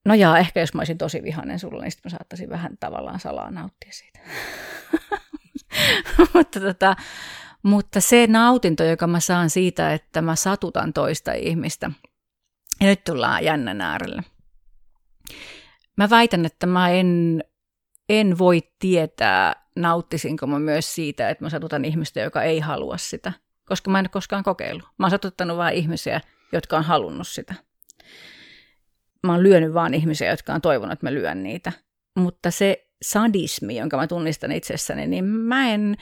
No jaa, ehkä jos mä olisin tosi vihainen sulla, niin sitten mä saattaisin vähän tavallaan salaa nauttia siitä. mutta, tota, mutta se nautinto, joka mä saan siitä, että mä satutan toista ihmistä. Ja nyt tullaan jännän äärelle. Mä väitän, että mä en, en voi tietää, nauttisinko mä myös siitä, että mä satutan ihmistä, joka ei halua sitä. Koska mä en ole koskaan kokeillut. Mä oon satuttanut vaan ihmisiä, jotka on halunnut sitä. Mä oon lyönyt vaan ihmisiä, jotka on toivonut, että mä lyön niitä. Mutta se sadismi, jonka mä tunnistan itsessäni, niin mä en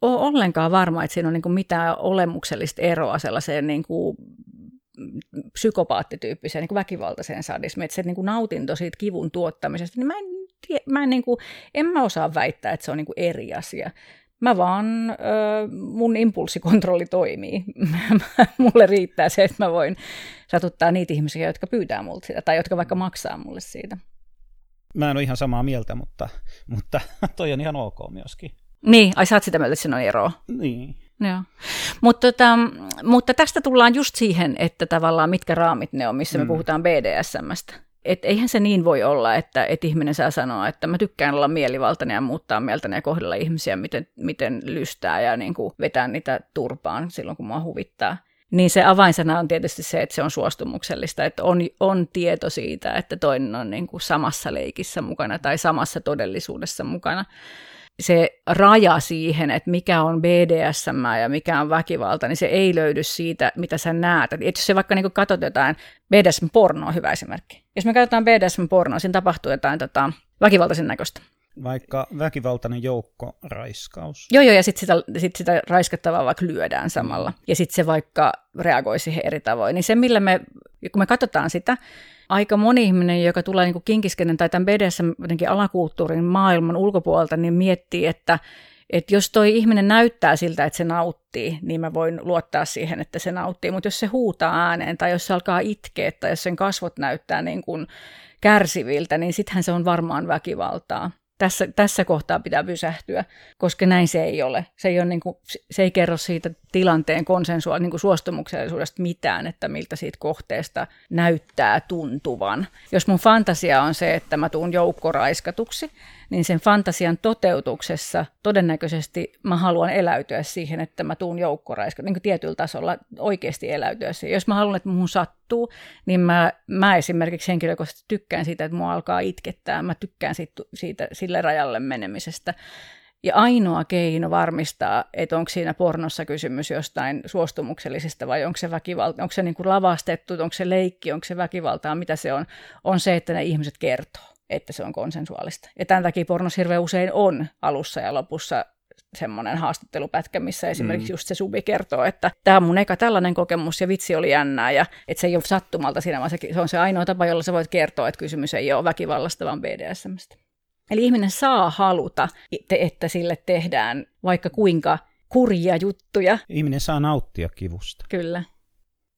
ole ollenkaan varma, että siinä on niinku mitään olemuksellista eroa sellaiseen niinku psykopaattityyppiseen niinku väkivaltaiseen sadismiin. Että se niinku nautinto siitä kivun tuottamisesta, niin mä en, tie, mä en, niinku, en mä osaa väittää, että se on niinku eri asia. Mä vaan, äh, mun impulssikontrolli toimii. Mulle riittää se, että mä voin satuttaa niitä ihmisiä, jotka pyytää multa sitä, tai jotka vaikka maksaa mulle siitä. Mä en ole ihan samaa mieltä, mutta, mutta toi on ihan ok myöskin. Niin, ai sä oot sitä mieltä, että siinä on eroa. Niin. Joo. Mut tota, mutta tästä tullaan just siihen, että tavallaan mitkä raamit ne on, missä me mm. puhutaan B D S M:stä. Että eihän se niin voi olla, että et ihminen saa sanoa, että mä tykkään olla mielivaltainen ja muuttaa mieltäni ja kohdella ihmisiä, miten, miten lystää ja niin kuin vetää niitä turpaan silloin, kun mua huvittaa. Niin se avainsana on tietysti se, että se on suostumuksellista, että on, on tieto siitä, että toinen on niin kuin samassa leikissä mukana tai samassa todellisuudessa mukana. Se raja siihen, että mikä on B D S M ja mikä on väkivalta, niin se ei löydy siitä, mitä sä näet. Et jos sä vaikka niin katsot jotain, B D S M-porno on hyvä esimerkki. Jos me katsotaan B D S M-pornoa, siinä tapahtuu jotain tota, väkivaltaisen näköistä. Vaikka väkivaltainen joukkoraiskaus. Joo, joo, ja sitten sitä, sit sitä raiskattavaa vaikka lyödään samalla. Ja sitten se vaikka reagoi siihen eri tavoin. Niin se, millä me, kun me katsotaan sitä, aika moni ihminen, joka tulee niin kinkiskenen tai tämän B D S M-alakulttuurin maailman ulkopuolelta, niin miettii, että, että jos toi ihminen näyttää siltä, että se nauttii, niin mä voin luottaa siihen, että se nauttii. Mutta jos se huutaa ääneen tai jos se alkaa itkeä tai jos sen kasvot näyttää niin kuin kärsiviltä, niin sittenhän se on varmaan väkivaltaa. Tässä, tässä kohtaa pitää pysähtyä, koska näin se ei ole. Se ei, ole niin kuin, se ei kerro siitä tilanteen konsensuaa, niin kuin suostumuksellisuudesta mitään, että miltä siitä kohteesta näyttää tuntuvan. Jos mun fantasia on se, että mä tuun joukkoraiskatuksi, niin sen fantasian toteutuksessa todennäköisesti mä haluan eläytyä siihen, että mä tuun joukkoraiskatuksi, niin kuin tietyllä tasolla oikeasti eläytyä siihen. Jos mä haluan, että mun sattuu, niin mä, mä esimerkiksi henkilökohtaisesti tykkään siitä, että mua alkaa itkettää. Mä tykkään siitä, siitä sille rajalle menemisestä. Ja ainoa keino varmistaa, että onko siinä pornossa kysymys jostain suostumuksellisesta vai onko se väkivalta, onko se niin kuin lavastettu, onko se leikki, onko se väkivaltaa, mitä se on, on se, että ne ihmiset kertoo, että se on konsensuaalista. Ja tämän takia pornos hirveän usein on alussa ja lopussa semmoinen haastattelupätkä, missä esimerkiksi mm. just se subi kertoo, että tämä on mun eka tällainen kokemus ja vitsi oli jännää ja että se ei ole sattumalta siinä, vaan se, se on se ainoa tapa, jolla sä voit kertoa, että kysymys ei ole väkivallasta, vaan B D S M:stä. Eli ihminen saa haluta, että sille tehdään vaikka kuinka kurjia juttuja. Ihminen saa nauttia kivusta. Kyllä.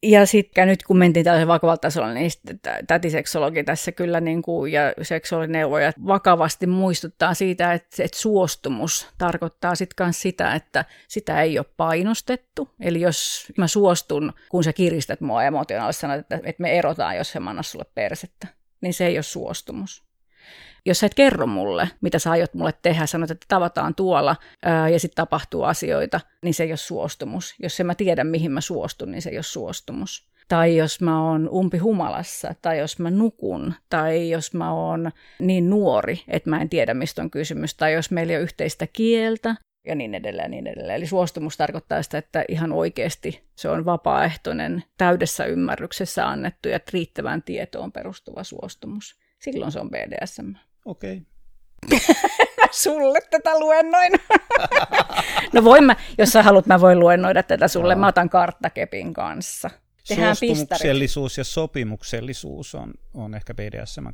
Ja sitten nyt kun mentiin tällaisen vakavalla tasolla, niin tätiseksologit tässä kyllä niin kuin, ja seksuaalineuvojat vakavasti muistuttaa siitä, että, että suostumus tarkoittaa sitten myös sitä, että sitä ei ole painostettu. Eli jos mä suostun, kun sä kiristät mua emotionaalisesti, sanot, että, että me erotaan, jos en anna sulle persettä, niin se ei ole suostumus. Jos sä et kerro mulle, mitä sä aiot mulle tehdä, sanot, että tavataan tuolla ää, ja sitten tapahtuu asioita, niin se ei ole suostumus. Jos en mä tiedä, mihin mä suostun, niin se ei ole suostumus. Tai jos mä oon umpihumalassa, tai jos mä nukun, tai jos mä oon niin nuori, että mä en tiedä, mistä on kysymys, tai jos meillä ei ole yhteistä kieltä, ja niin edelleen, niin edelleen. Eli suostumus tarkoittaa sitä, että ihan oikeasti se on vapaaehtoinen, täydessä ymmärryksessä annettu ja riittävään tietoon perustuva suostumus. Silloin se on B D S M. Okei. Sulle tätä luennoin. No voin mä, jos sä haluat, mä voin luennoida tätä sulle. Mä otan karttakepin kanssa. Tehdään suostumuksellisuus pistarit. Ja sopimuksellisuus on, on ehkä B D S M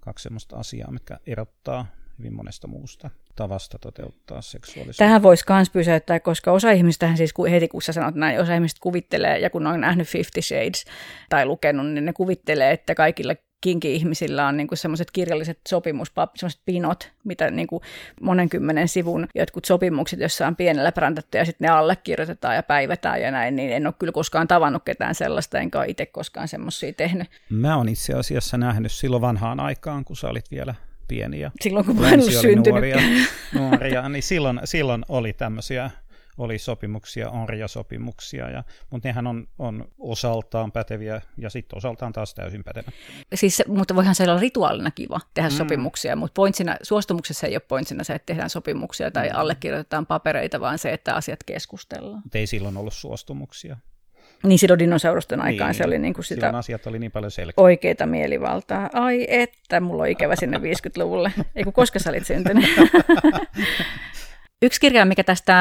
kaksi semmoista asiaa, mitkä erottaa hyvin monesta muusta tavasta toteuttaa seksuaalisuutta. Tähän voisi myös pysäyttää, koska osa ihmistähän siis heti kun sä sanot näin, osa ihmistä kuvittelee, ja kun on nähnyt Fifty Shades tai lukenut, niin ne kuvittelee, että kaikilla kinki-ihmisillä on niinku semmoiset kirjalliset sopimuspap, semmoiset pinot, mitä niinku monenkymmenen sivun jotkut sopimukset, jossa on pienellä präntätty ja sitten ne allekirjoitetaan ja päivetään ja näin, niin en ole kyllä koskaan tavannut ketään sellaista, enkä ole itse koskaan semmoisia tehnyt. Mä oon itse asiassa nähnyt silloin vanhaan aikaan, kun sä olit vielä pieniä. Silloin kun mä en ollut syntynytkään. Nuoria, nuoria, niin silloin, silloin oli tämmöisiä. Oli sopimuksia, orjasopimuksia, ja, mutta nehän on, on osaltaan päteviä ja sitten osaltaan taas täysin pätevä. Siis, mutta voihan se olla rituaalina kiva tehdä mm. sopimuksia, mutta pointsina, suostumuksessa ei ole pointsina se, että tehdään sopimuksia tai allekirjoitetaan papereita, vaan se, että asiat keskustellaan. Mutta ei silloin ollut suostumuksia. Niin silloin dinosaurusten aikaan niin, se oli niin kuin sitä asiat oli niin paljon selkeä. Oikeita mielivaltaa. Ai että, mulla on ikävä sinne viisikymmentäluvulle. Eiku koska sä olit syntynyt. Yksi kirja, mikä tästä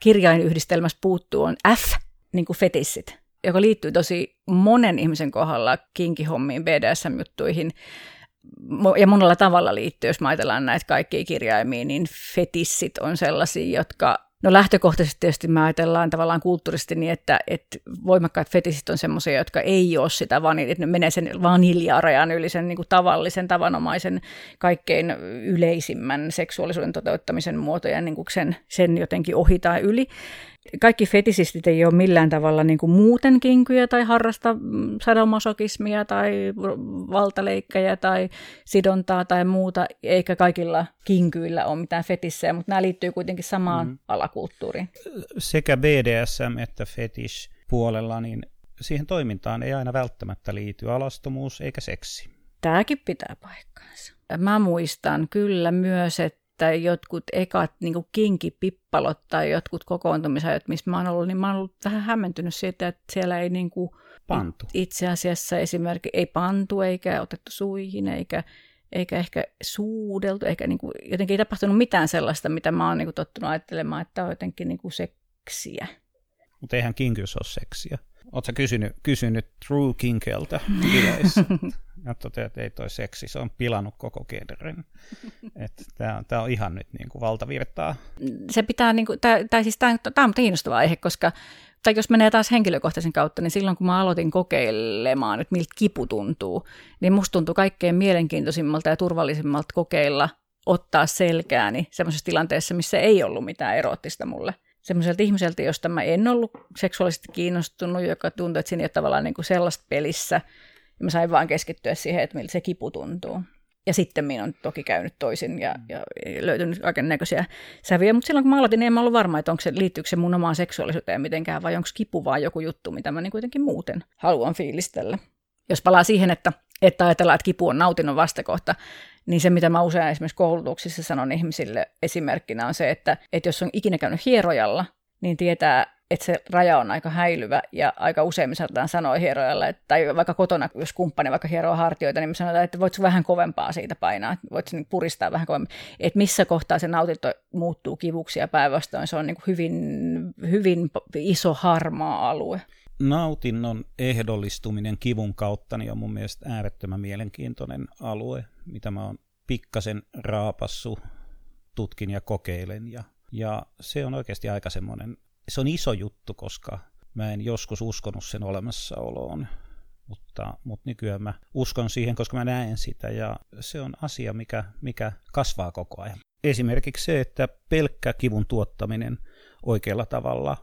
kirjainyhdistelmästä puuttuu, on F, niin kuin fetissit, joka liittyy tosi monen ihmisen kohdalla kinkihommiin, B D S M-juttuihin ja monella tavalla liittyy, jos me ajatellaan näitä kaikkia kirjaimia, niin fetissit on sellaisia, jotka, no lähtökohtaisesti tietysti me ajatellaan tavallaan kulttuurisesti niin, että, että voimakkaat fetissit on semmoisia, jotka ei ole sitä, vaan että ne menee sen vaniljarajan yli sen niin kuin tavallisen, tavanomaisen, kaikkein yleisimmän seksuaalisuuden toteuttamisen muotoja niin kuin sen, sen jotenkin ohi tai yli. Kaikki fetisistit ei ole millään tavalla niin kuin muuten kinkyjä tai harrasta sadomasokismia tai valtaleikkejä tai sidontaa tai muuta, eikä kaikilla kinkyillä ole mitään fetissejä, mutta nämä liittyy kuitenkin samaan mm. alakulttuuriin. Sekä B D S M että fetish puolella, niin siihen toimintaan ei aina välttämättä liity alastomuus eikä seksi. Tämäkin pitää paikkaansa. Mä muistan kyllä myös, että että jotkut ekat niin kuin kinkipippalot tai jotkut kokoontumisajat, missä mä oon ollut, niin mä oon ollut vähän hämmentynyt siitä, että siellä ei niin kuin pantu. Itse asiassa esimerkiksi ei pantu eikä otettu suihin eikä, eikä ehkä suudeltu, eikä niin kuin, jotenkin ei tapahtunut mitään sellaista, mitä mä oon niin kuin tottunut ajattelemaan, että on jotenkin niin kuin seksiä. Mutta eihän kinkyys ole seksiä. Oletko sä kysynyt, kysynyt true kinkeltä bileissä? Ja toteaa, että ei toi seksi, se on pilannut koko genren. Tämä on, on ihan nyt niin kuin valtavirtaa. Se pitää, niin kuin, tää, tää, siis tää, tää on kiinnostava aihe, koska tai jos menee taas henkilökohtaisen kautta, niin silloin kun mä aloitin kokeilemaan, että miltä kipu tuntuu, niin musta tuntuu kaikkein mielenkiintoisimmalta ja turvallisimmalta kokeilla ottaa selkääni semmoisessa tilanteessa, missä ei ollut mitään eroottista mulle. Semmoiselta ihmiseltä, josta mä en ollut seksuaalisesti kiinnostunut, joka tuntuu, että siinä ei ole tavallaan niin kuin sellaista pelissä, mä sain vaan keskittyä siihen, että miltä se kipu tuntuu. Ja sitten minä on toki käynyt toisin ja, ja löytynyt kaiken näköisiä säviä. Mutta silloin kun mä aloitin, niin en mä ollut varma, että onko se, liittyykö se mun omaan seksuaalisuuteen mitenkään, vai onko kipu vaan joku juttu, mitä mä niin kuitenkin muuten haluan fiilistellä. Jos palaa siihen, että, että ajatellaan, että kipu on nautinnon vastakohta, niin se, mitä mä usein esimerkiksi koulutuksissa sanon ihmisille esimerkkinä, on se, että, että jos on ikinä käynyt hierojalla, niin tietää, että se raja on aika häilyvä ja aika usein me sanotaan sanoa hierojalla, että, tai vaikka kotona, jos kumppani vaikka hieroo hartioita, niin me sanotaan, että voitko vähän kovempaa siitä painaa, että voitko puristaa vähän kovempaa, että missä kohtaa se nautinto muuttuu kivuksi ja päinvastoin se on niin kuin hyvin, hyvin iso harmaa alue. Nautinnon ehdollistuminen kivun kautta niin on mun mielestä äärettömän mielenkiintoinen alue, mitä mä oon pikkasen raapassu, tutkin ja kokeilen ja, ja se on oikeasti aika semmoinen. Se on iso juttu, koska mä en joskus uskonut sen olemassaoloon, mutta, mutta nykyään mä uskon siihen, koska mä näen sitä ja se on asia, mikä, mikä kasvaa koko ajan. Esimerkiksi se, että pelkkä kivun tuottaminen oikealla tavalla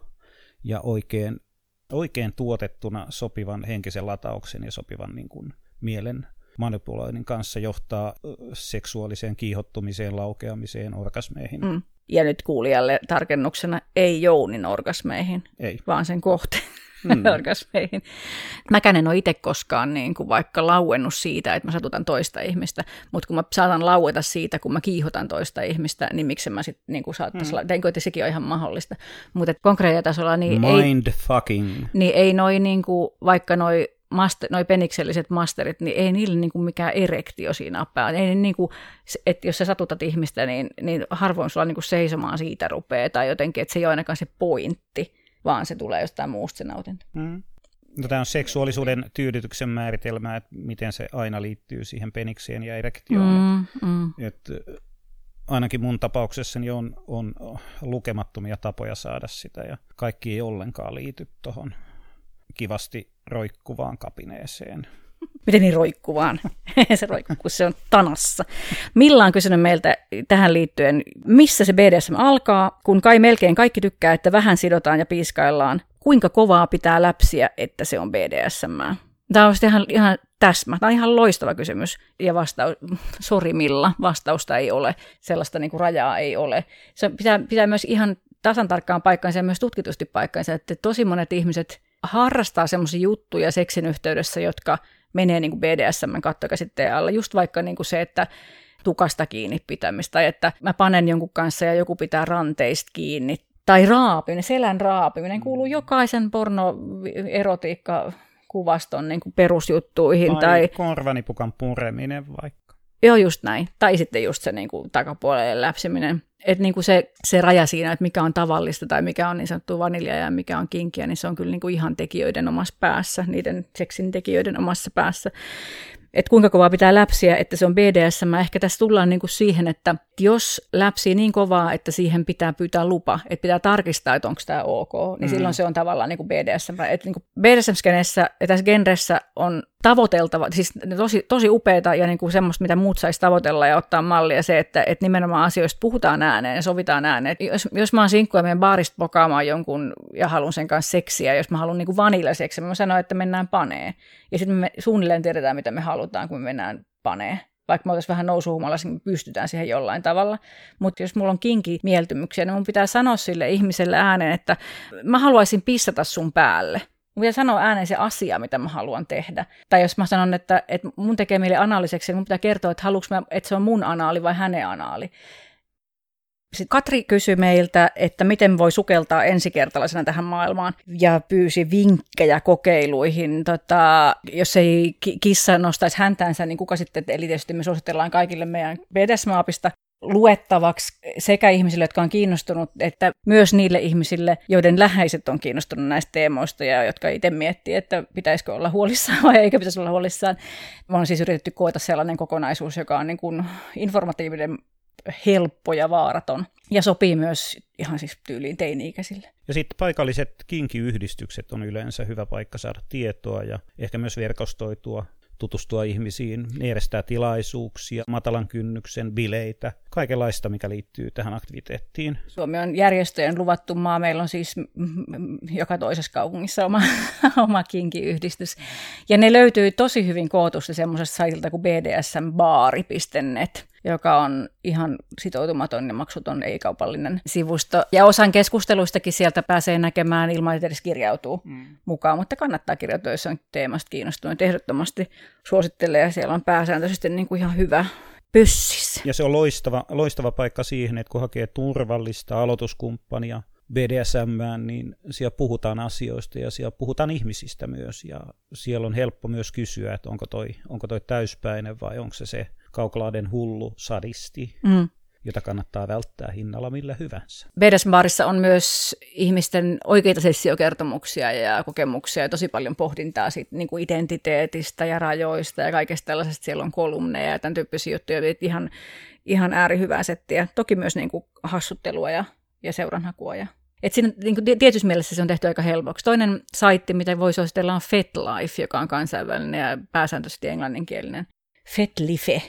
ja oikein, oikein tuotettuna sopivan henkisen latauksen ja sopivan niin kuin, mielen manipuloinnin kanssa johtaa seksuaaliseen kiihottumiseen, laukeamiseen, orgasmeihin. Mm. Ja nyt kuulijalle tarkennuksena ei Jounin orgasmeihin, ei. Vaan sen kohteen mm. orgasmeihin. Mäkään en ole itse koskaan niin kuin vaikka lauennut siitä, että mä satutan toista ihmistä, mutta kun mä saatan laueta siitä, kun mä kiihotan toista ihmistä, niin miksi mä sitten niin kuin saattaisi, mm. tenkö, että sekin on ihan mahdollista. Mutta konkreettitasolla niin Mind ei, fucking. Niin ei noi niin kuin, vaikka noi Master, noi penikselliset masterit, niin ei niillä niinku mikään erektio siinä appaa. Ei niinku, että jos sä satutat ihmistä, niin, niin harvoin sulla niinku seisomaan siitä rupeaa tai jotenkin, että se ei ole ainakaan se pointti, vaan se tulee jostain muusta se nautinto. Mm. No, tämä on seksuaalisuuden tyydytyksen määritelmä, että miten se aina liittyy siihen penikseen ja erektioon. Mm, mm. Et, ainakin mun tapauksessani on, on lukemattomia tapoja saada sitä ja kaikki ei ollenkaan liity tuohon kivasti roikkuvaan kapineeseen. Miten niin roikkuu vaan? Se roikkuu, kun se on tanassa. Milla on kysynyt meiltä tähän liittyen, missä se B D S M alkaa, kun kai melkein kaikki tykkää, että vähän sidotaan ja piiskaillaan. Kuinka kovaa pitää läpsiä, että se on B D S M? Tämä on ihan, ihan täsmä. Tämä on ihan loistava kysymys. Ja vastaus, sori Milla, vastausta ei ole. Sellaista niin kuin rajaa ei ole. Se pitää, pitää myös ihan tasan tarkkaan paikkaansa ja myös tutkitusti paikkaansa, että tosi monet ihmiset harrastaa semmoisia juttuja seksin yhteydessä, jotka menee niin kuin B D S M:n kattokäsitteen alle. Just vaikka niin kuin se, että tukasta kiinni pitämistä, tai että mä panen jonkun kanssa ja joku pitää ranteista kiinni. Tai raapiminen, selän raapiminen kuuluu jokaisen pornoerotiikka-kuvaston niin kuin perusjuttuihin. Tai korvanipukan pureminen vaikka. Joo, just näin. Tai sitten just se niin kuin takapuolelle läpsiminen. Että niin kuin se, se raja siinä, että mikä on tavallista tai mikä on niin sanottu vanilja ja mikä on kinkiä, niin se on kyllä niin kuin ihan tekijöiden omassa päässä, niiden seksin tekijöiden omassa päässä. Että kuinka kovaa pitää läpsiä, että se on B D S M. Ehkä tässä tullaan niin kuin siihen, että jos läpsii niin kovaa, että siihen pitää pyytää lupa, että pitää tarkistaa, että onko tämä ok, niin mm. silloin se on tavallaan niin kuin B D S M. Että niin kuin B D S M-skenessä ja tässä genressä on tavoiteltava, siis tosi, tosi upeata ja niin kuin semmoista, mitä muut saisi tavoitella ja ottaa mallia se, että, että nimenomaan asioista puhutaan ääneen ja sovitaan ääneen. Jos, jos mä oon sinkku ja menen baarista pokaamaan jonkun ja haluan sen kanssa seksiä, jos mä haluan niin kuin vaniljaseksiä, mä sanon, että mennään paneen. Ja sitten me suunnilleen tiedetään, mitä me halutaan, kun me mennään paneen. Vaikka me oltaisiin vähän nousuhumalassa, niin me pystytään siihen jollain tavalla. Mutta jos mulla on kinki-mieltymyksiä, niin mun pitää sanoa sille ihmiselle ääneen, että mä haluaisin pissata sun päälle. Mun pitää sanoa ääneen se asia, mitä mä haluan tehdä. Tai jos mä sanon, että, että mun tekee mieli anaaliseksi, niin mun pitää kertoa, että haluanko mä, että se on mun anaali vai hänen anaali. Sitten Katri kysyi meiltä, että miten voi sukeltaa ensikertalaisena tähän maailmaan ja pyysi vinkkejä kokeiluihin. Tota, jos ei kissa nostaisi häntäänsä, niin kuka sitten, eli tietysti me suositellaan kaikille meidän B D S M-aapista luettavaksi sekä ihmisille, jotka on kiinnostunut, että myös niille ihmisille, joiden läheiset on kiinnostunut näistä teemoista ja jotka itse miettii, että pitäisikö olla huolissaan vai eikä pitäisi olla huolissaan. Me on siis yritetty koota sellainen kokonaisuus, joka on niin kuin informatiivinen, helppo ja vaaraton. Ja sopii myös ihan siis tyyliin teini-ikäisille. Ja sitten paikalliset kinkiyhdistykset on yleensä hyvä paikka saada tietoa ja ehkä myös verkostoitua, tutustua ihmisiin. Ne järjestää tilaisuuksia, matalan kynnyksen, bileitä, kaikenlaista, mikä liittyy tähän aktiviteettiin. Suomi on järjestöjen luvattu maa. Meillä on siis joka toisessa kaupungissa oma, oma kinkiyhdistys. Ja ne löytyy tosi hyvin kootusta semmoisesta saitilta kuin b d s m baari piste net. Joka on ihan sitoutumaton ja maksuton ei-kaupallinen sivusto. Ja osan keskusteluistakin sieltä pääsee näkemään ilman, että edes kirjautuu mm. mukaan, mutta kannattaa kirjautua, jos on teemasta kiinnostunut. Ehdottomasti suosittelee ja siellä on pääsääntöisesti niin kuin ihan hyvä pyssis. Ja se on loistava, loistava paikka siihen, että kun hakee turvallista aloituskumppania B D S M:ään, niin siellä puhutaan asioista ja siellä puhutaan ihmisistä myös. Ja siellä on helppo myös kysyä, että onko toi, onko toi täyspäinen vai onko se se kauklaaden hullu sadisti, mm. jota kannattaa välttää hinnalla millä hyvänsä. B D S M-baarissa on myös ihmisten oikeita sessiokertomuksia ja kokemuksia ja tosi paljon pohdintaa sit, niin kuin identiteetistä ja rajoista ja kaikesta tällaisesta. Siellä on kolumneja ja tämän tyyppisiä juttuja, ihan, ihan äärihyvää settiä. Toki myös niin kuin hassuttelua ja, ja seuranhakua. Ja. Et siinä niin kuin tietyssä mielessä se on tehty aika helpoksi. Toinen saitti, mitä voi suositella, on FetLife, joka on kansainvälinen ja pääsääntöisesti englanninkielinen. FetLife,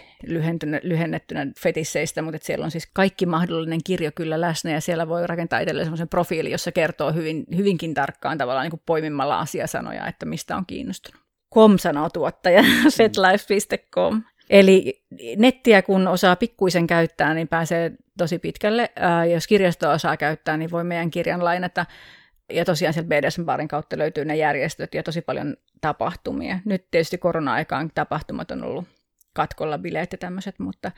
lyhennettynä fetisseistä, mutta siellä on siis kaikki mahdollinen kirjo kyllä läsnä ja siellä voi rakentaa itselleen semmoisen profiili, jossa kertoo hyvin, hyvinkin tarkkaan tavallaan niin kuin poimimalla asiasanoja, että mistä on kiinnostunut. Com sanoo tuottaja, mm. fet life piste com. Eli nettiä kun osaa pikkuisen käyttää, niin pääsee tosi pitkälle. Ää, jos kirjastoa osaa käyttää, niin voi meidän kirjan lainata. Ja tosiaan sieltä B D S M-baarin kautta löytyy ne järjestöt ja tosi paljon tapahtumia. Nyt tietysti korona-aikaan tapahtumat on ollut katkolla bileet ja tämmöiset, mutta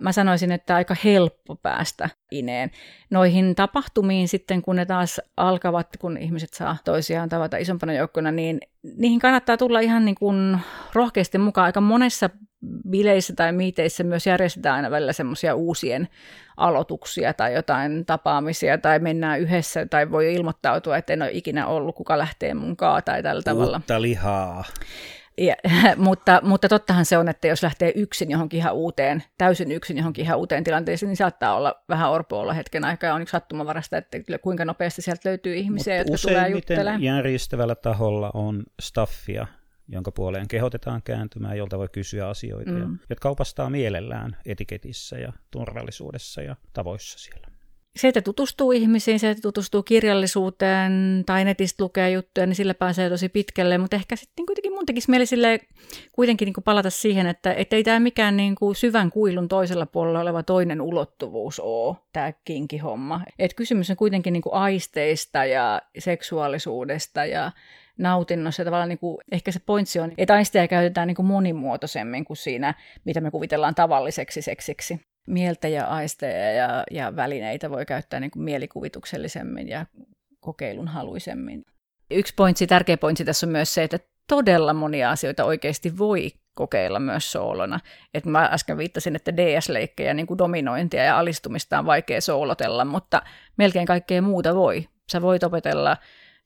mä sanoisin, että aika helppo päästä ineen. Noihin tapahtumiin sitten, kun ne taas alkavat, kun ihmiset saa toisiaan tavata isompana joukkona, niin niihin kannattaa tulla ihan niin kuin rohkeasti mukaan. Aika monessa bileissä tai miiteissä myös järjestetään aina välillä semmoisia uusien aloituksia tai jotain tapaamisia tai mennään yhdessä tai voi ilmoittautua, että en ole ikinä ollut, kuka lähtee munkaan tai tällä tavalla. Uutta lihaa. Ja, mutta, mutta tottahan se on, että jos lähtee yksin johonkin ihan uuteen, täysin yksin johonkin ihan uuteen tilanteeseen, niin saattaa olla vähän orpo olla hetken aikaa ja on yksi sattumavarasta, että kuinka nopeasti sieltä löytyy ihmisiä, mutta jotka tulee juttelemaan. Useimmiten järjestävällä taholla on staffia, jonka puoleen kehotetaan kääntymään, jolta voi kysyä asioita, mm. ja, jotka opastaa mielellään etiketissä ja turvallisuudessa ja tavoissa siellä. Se, että tutustuu ihmisiin, se, että tutustuu kirjallisuuteen tai netistä lukee juttuja, niin sillä pääsee tosi pitkälle, mutta ehkä sitten kuitenkin mun tekisi mieli silleen kuitenkin niin kuin palata siihen, että ei tämä mikään niin kuin syvän kuilun toisella puolella oleva toinen ulottuvuus ole, tämä kinkihomma. Et kysymys on kuitenkin niin kuin aisteista ja seksuaalisuudesta ja nautinnossa. Tavallaan niin kuin, ehkä se pointsi on, että aisteja käytetään niin kuin monimuotoisemmin kuin siinä, mitä me kuvitellaan tavalliseksi seksiksi. Mieltä ja aisteja ja, ja välineitä voi käyttää niin kuin mielikuvituksellisemmin ja kokeilun haluisemmin. Yksi pointsi, tärkeä pointsi tässä on myös se, että todella monia asioita oikeasti voi kokeilla myös soolona. Et mä äsken viittasin, että D S-leikkejä, niin kuin dominointia ja alistumista on vaikea soolotella, mutta melkein kaikkea muuta voi. Sä voit opetella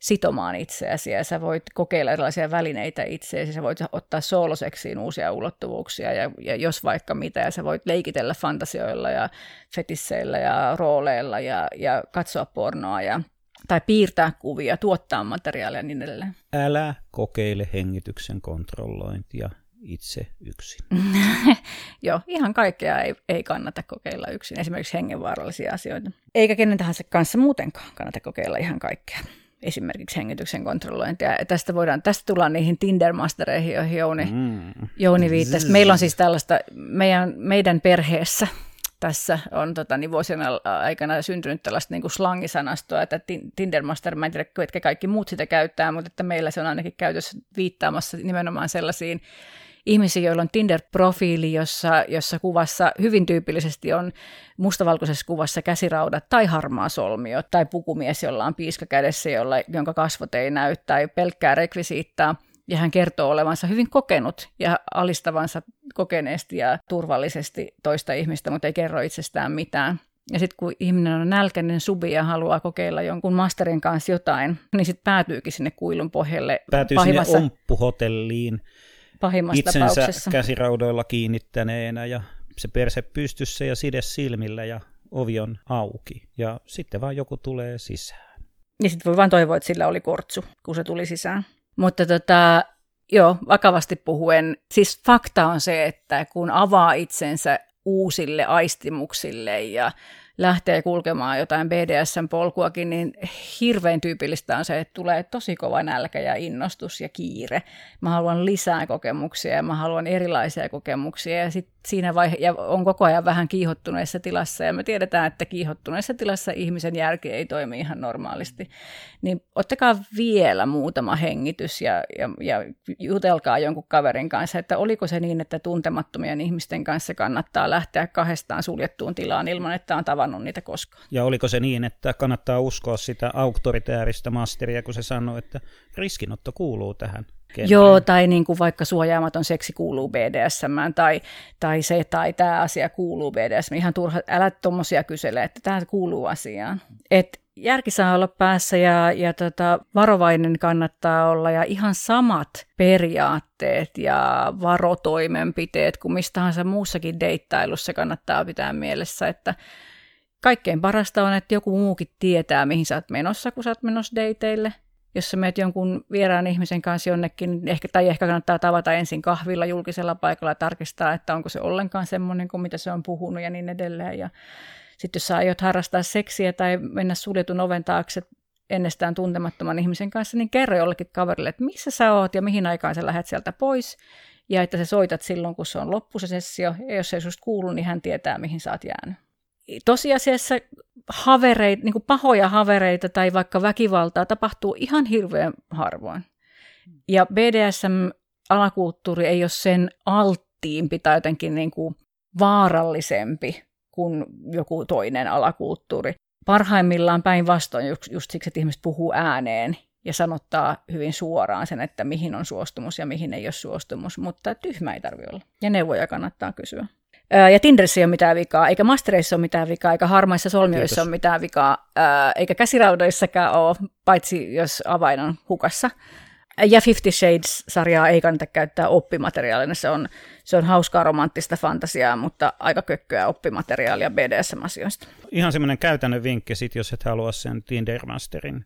sitomaan itseäsi ja sä voit kokeilla erilaisia välineitä itseäsi, sä voit ottaa sooloseksiin uusia ulottuvuuksia ja, ja jos vaikka mitä, ja sä voit leikitellä fantasioilla ja fetisseillä ja rooleilla ja, ja katsoa pornoa ja, tai piirtää kuvia, tuottaa materiaalia ja niin edelleen. Älä kokeile hengityksen kontrollointia itse yksin. Joo, ihan kaikkea ei, ei kannata kokeilla yksin, esimerkiksi hengenvaarallisia asioita. Eikä kenen tahansa kanssa muutenkaan kannata kokeilla ihan kaikkea. Esimerkiksi hengityksen kontrollointia. Tästä, voidaan, tästä tullaan niihin Tinder-mastereihin, joihin Jouni, mm. Jouni viittasi. Meillä on siis tällaista, meidän, meidän perheessä tässä on tota, niin vuosien aikana syntynyt tällaista niin kuin slangisanastoa, että Tinder-master, mä en tiedä, ketkä kaikki muut sitä käyttää, mutta että meillä se on ainakin käytössä viittaamassa nimenomaan sellaisiin ihmisiä, joilla on Tinder-profiili, jossa, jossa kuvassa hyvin tyypillisesti on mustavalkoisessa kuvassa käsiraudat tai harmaa solmio tai pukumies, jolla on piiska kädessä, jolla, jonka kasvot ei näy tai pelkkää rekvisiittaa. Ja hän kertoo olevansa hyvin kokenut ja alistavansa kokeneesti ja turvallisesti toista ihmistä, mutta ei kerro itsestään mitään. Ja sitten kun ihminen on nälkäinen subi ja haluaa kokeilla jonkun masterin kanssa jotain, niin sitten päätyykin sinne kuilun pohjalle. Päätyy pahimmassa sinne omppuhotelliin. Itsensä käsiraudoilla kiinnittäneenä ja se perse pystyssä ja side silmillä ja ovi on auki ja sitten vaan joku tulee sisään. Niin sitten voi vaan toivoa, että sillä oli kortsu, kun se tuli sisään. Mutta tota, joo, vakavasti puhuen, siis fakta on se, että kun avaa itsensä uusille aistimuksille ja lähtee kulkemaan jotain B D S M-polkuakin, niin hirveän tyypillistä on se, että tulee tosi kova nälkä ja innostus ja kiire. Mä haluan lisää kokemuksia ja mä haluan erilaisia kokemuksia ja sit siinä vaihe- ja on koko ajan vähän kiihottuneessa tilassa ja me tiedetään, että kiihottuneessa tilassa ihmisen järki ei toimi ihan normaalisti. Niin ottakaa vielä muutama hengitys ja, ja, ja jutelkaa jonkun kaverin kanssa, että oliko se niin, että tuntemattomien ihmisten kanssa kannattaa lähteä kahdestaan suljettuun tilaan ilman, että on tavallaan niitä koskaan. Ja oliko se niin, että kannattaa uskoa sitä auktoritääristä masteria, kun se sanoo, että riskinotto kuuluu tähän? Keneen. Joo, tai niin kuin vaikka suojaamaton seksi kuuluu B D S M:ään, tai, tai se tai tämä asia kuuluu B D S M. Ihan turha, älä tuommoisia kysele, että tämä kuuluu asiaan. Et järki saa olla päässä ja, ja tota, varovainen kannattaa olla ja ihan samat periaatteet ja varotoimenpiteet kuin mistahansa muussakin deittailussa kannattaa pitää mielessä, että kaikkein parasta on, että joku muukin tietää, mihin sä oot menossa, kun sä oot menossa dateille. Jos sä meet jonkun vieraan ihmisen kanssa jonnekin, ehkä, tai ehkä kannattaa tavata ensin kahvilla julkisella paikalla ja tarkistaa, että onko se ollenkaan semmoinen kuin mitä se on puhunut ja niin edelleen. Ja sitten jos sä aiot harrastaa seksiä tai mennä suljetun oven taakse ennestään tuntemattoman ihmisen kanssa, niin kerro jollekin kaverille, että missä sä oot ja mihin aikaan sä lähdet sieltä pois. Ja että sä soitat silloin, kun se on loppu se sessio. Ja jos ei susta kuulu, niin hän tietää, mihin sä oot jäänyt. Tosiasiassa havereita, niin kuin pahoja havereita tai vaikka väkivaltaa tapahtuu ihan hirveän harvoin. Ja B D S M-alakulttuuri ei ole sen alttiimpi tai jotenkin niin kuin vaarallisempi kuin joku toinen alakulttuuri. Parhaimmillaan päinvastoin just, just siksi, että ihmiset puhuu ääneen ja sanottaa hyvin suoraan sen, että mihin on suostumus ja mihin ei ole suostumus, mutta tyhmä ei tarvitse olla. Ja neuvoja kannattaa kysyä. Ja Tinderissä ei ole mitään vikaa, eikä mastereissa ole mitään vikaa, eikä harmaissa solmioissa ole mitään vikaa, eikä käsiraudoissakaan ole, paitsi jos avain on hukassa. Ja Fifty Shades-sarjaa ei kannata käyttää oppimateriaalina, se on, se on hauskaa romanttista fantasiaa, mutta aika kökköä oppimateriaalia B D S M-asioista. Ihan semmoinen käytännön vinkki, sit, jos et halua sen Tinder-masterin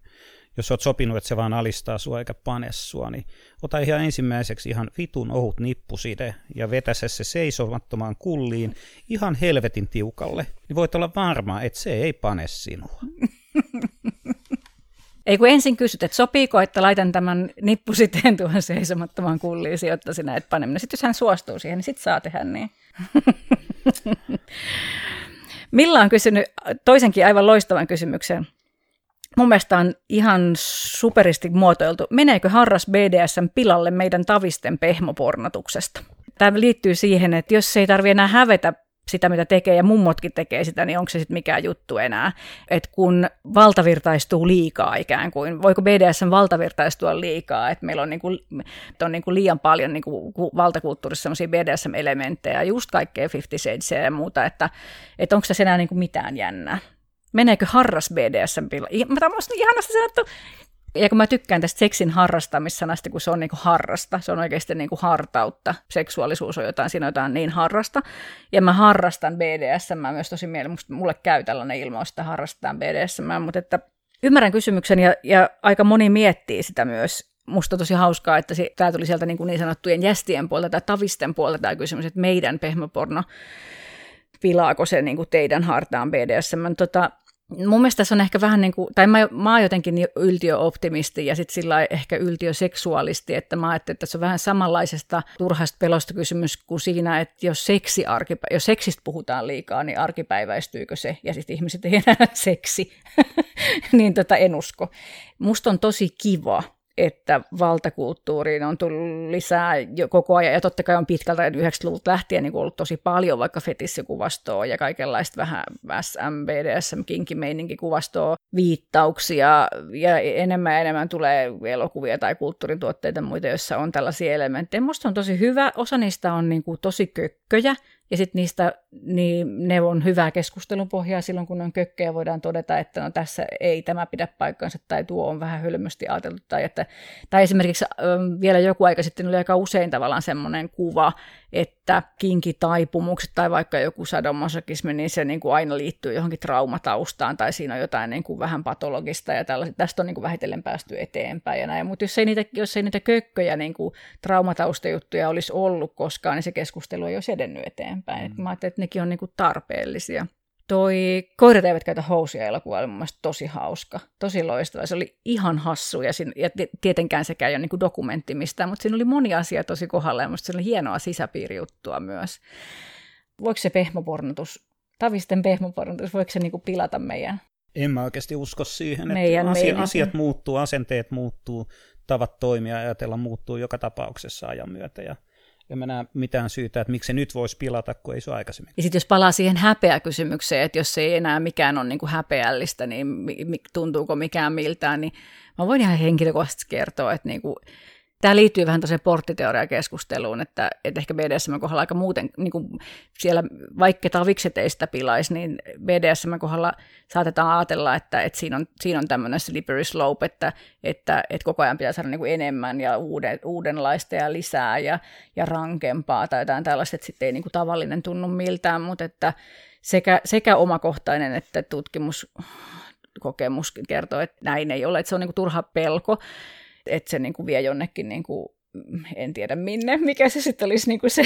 jos sä oot sopinut, että se vaan alistaa sua eikä pane sua, niin ota ihan ensimmäiseksi ihan vitun ohut nippuside ja vetäse se seisomattomaan kulliin ihan helvetin tiukalle. Niin voit olla varma, että se ei pane sinua. Ei kun ensin kysyt, että sopiiko, että laitan tämän nippusiteen tuohon seisomattomaan kulliisi, jotta sinä et pane minä. Sitten jos hän suostuu siihen, niin sitten saa tehdä niin. Milla on kysynyt toisenkin aivan loistavan kysymyksen. Mun mielestä on ihan superisti muotoiltu. Meneekö harras B D S M pilalle meidän tavisten pehmopornotuksesta? Tämä liittyy siihen, että jos ei tarvitse enää hävetä sitä, mitä tekee, ja mummotkin tekee sitä, niin onko se sitten mikään juttu enää? Että kun valtavirtaistuu liikaa ikään kuin, voiko B D S M valtavirtaistua liikaa? Että meillä on, niinku, on niinku liian paljon niinku valtakulttuurissa sellaisia B D S M-elementtejä, just kaikkea Fifty Shadesiä ja muuta, että et onko se enää niinku mitään jännää? Meneekö harras B D S M-pilalle? Tämä on ihanasti sanottu. Ja kun mä tykkään tästä seksin harrastamissanasta, kun se on niinku harrasta, se on oikeasti niinku hartautta. Seksuaalisuus on jotain, siinä jotain niin harrasta. Ja mä harrastan B D S M, mä myös tosi mielen, mulle käy tällainen ilmaus, että harrastetaan B D S M, mutta että ymmärrän kysymyksen ja, ja aika moni miettii sitä myös. Musta on tosi hauskaa, että se, tää tuli sieltä niin, kuin niin sanottujen jästien puolelta tai tavisten puolelta tämä kysymys, että meidän pehmoporno, pilaako se niin kuin teidän hartaan B D S M. Tota, mun mielestä se on ehkä vähän niin kuin, tai mä, mä oon jotenkin yltiöoptimisti ja sitten sillä ehkä yltiöseksuaalisti, että mä ajattelin, että se on vähän samanlaisesta turhasta pelosta kysymys kuin siinä, että jos, seksi arkipä, jos seksistä puhutaan liikaa, niin arkipäiväistyykö se ja sitten ihmiset ei enää seksi, niin tota en usko. Musta on tosi kiva, että valtakulttuuriin on tullut lisää jo koko ajan, ja totta kai on pitkältä yhdeksänkymmentäluvulta lähtien niin ollut tosi paljon vaikka fetissikuvastoa ja kaikenlaista vähän S M B D S M-kinkimeininki-kuvastoa, viittauksia, ja enemmän ja enemmän tulee elokuvia tai kulttuurituotteita muita, joissa on tällaisia elementtejä. Musta on tosi hyvä, osa niistä on niin kuin tosi kökköjä, ja sitten niistä niin ne on hyvää keskustelun pohjaa silloin, kun on kökkejä, voidaan todeta, että no tässä ei tämä pidä paikkaansa tai tuo on vähän hölmösti ajateltu. Tai, että, tai esimerkiksi vielä joku aika sitten oli aika usein tavallaan semmoinen kuva, että kinkitaipumukset tai vaikka joku sadomasokismi, niin se niin kuin aina liittyy johonkin traumataustaan tai siinä on jotain niin kuin vähän patologista ja tällaista. Tästä on niin kuin vähitellen päästy eteenpäin ja näin. Mutta jos, jos ei niitä kökköjä niin kuin traumataustajuttuja olisi ollut koskaan, niin se keskustelu ei olisi edennyt eteenpäin. Päin. Mä ajattelin, että nekin on niinku tarpeellisia. Toi Koirat eivät käytä housuja -elokuva oli mun mielestä tosi hauska, tosi loistava. Se oli ihan hassu ja, siinä, ja tietenkään sekään ei ole niinku dokumentti mistään, mutta siinä oli moni asia tosi kohdalla ja musta se oli hienoa sisäpiirijuttua myös. Voiko se pehmopornotus, tavisten pehmopornotus, voiko se niinku pilata meidän? En mä oikeasti usko siihen, että meidän, asia, meidän. asiat muuttuu, asenteet muuttuu, tavat toimia ja ajatella muuttuu joka tapauksessa ajan myötä ja en mä näe mitään syytä, että miksi se nyt voisi pilata, kun ei se ole aikaisemmin. Ja sitten jos palaa siihen häpeäkysymykseen, että jos ei enää mikään ole niin kuin häpeällistä, niin tuntuuko mikään miltään, niin mä voin ihan henkilökohtaisesti kertoa, että niin kuin, tämä liittyy vähän tuollaiseen porttiteoriakeskusteluun, että, että ehkä B D S M-kohdalla aika muuten, niin kuin siellä, vaikka tavikset ei sitä pilaisi, niin B D S M-kohdalla saatetaan ajatella, että, että siinä on, siinä on tämmöinen slippery slope, että, että, että koko ajan pitää saada niin kuin enemmän ja uuden, uudenlaista ja lisää ja, ja rankempaa tai jotain tällaista, että sitten ei niin kuin tavallinen tunnu miltään, mutta että sekä, sekä omakohtainen että tutkimuskokemus kertoo, että näin ei ole, että se on niin kuin turha pelko. Että se niinku vie jonnekin, niinku, en tiedä minne, mikä se sitten olisi niinku se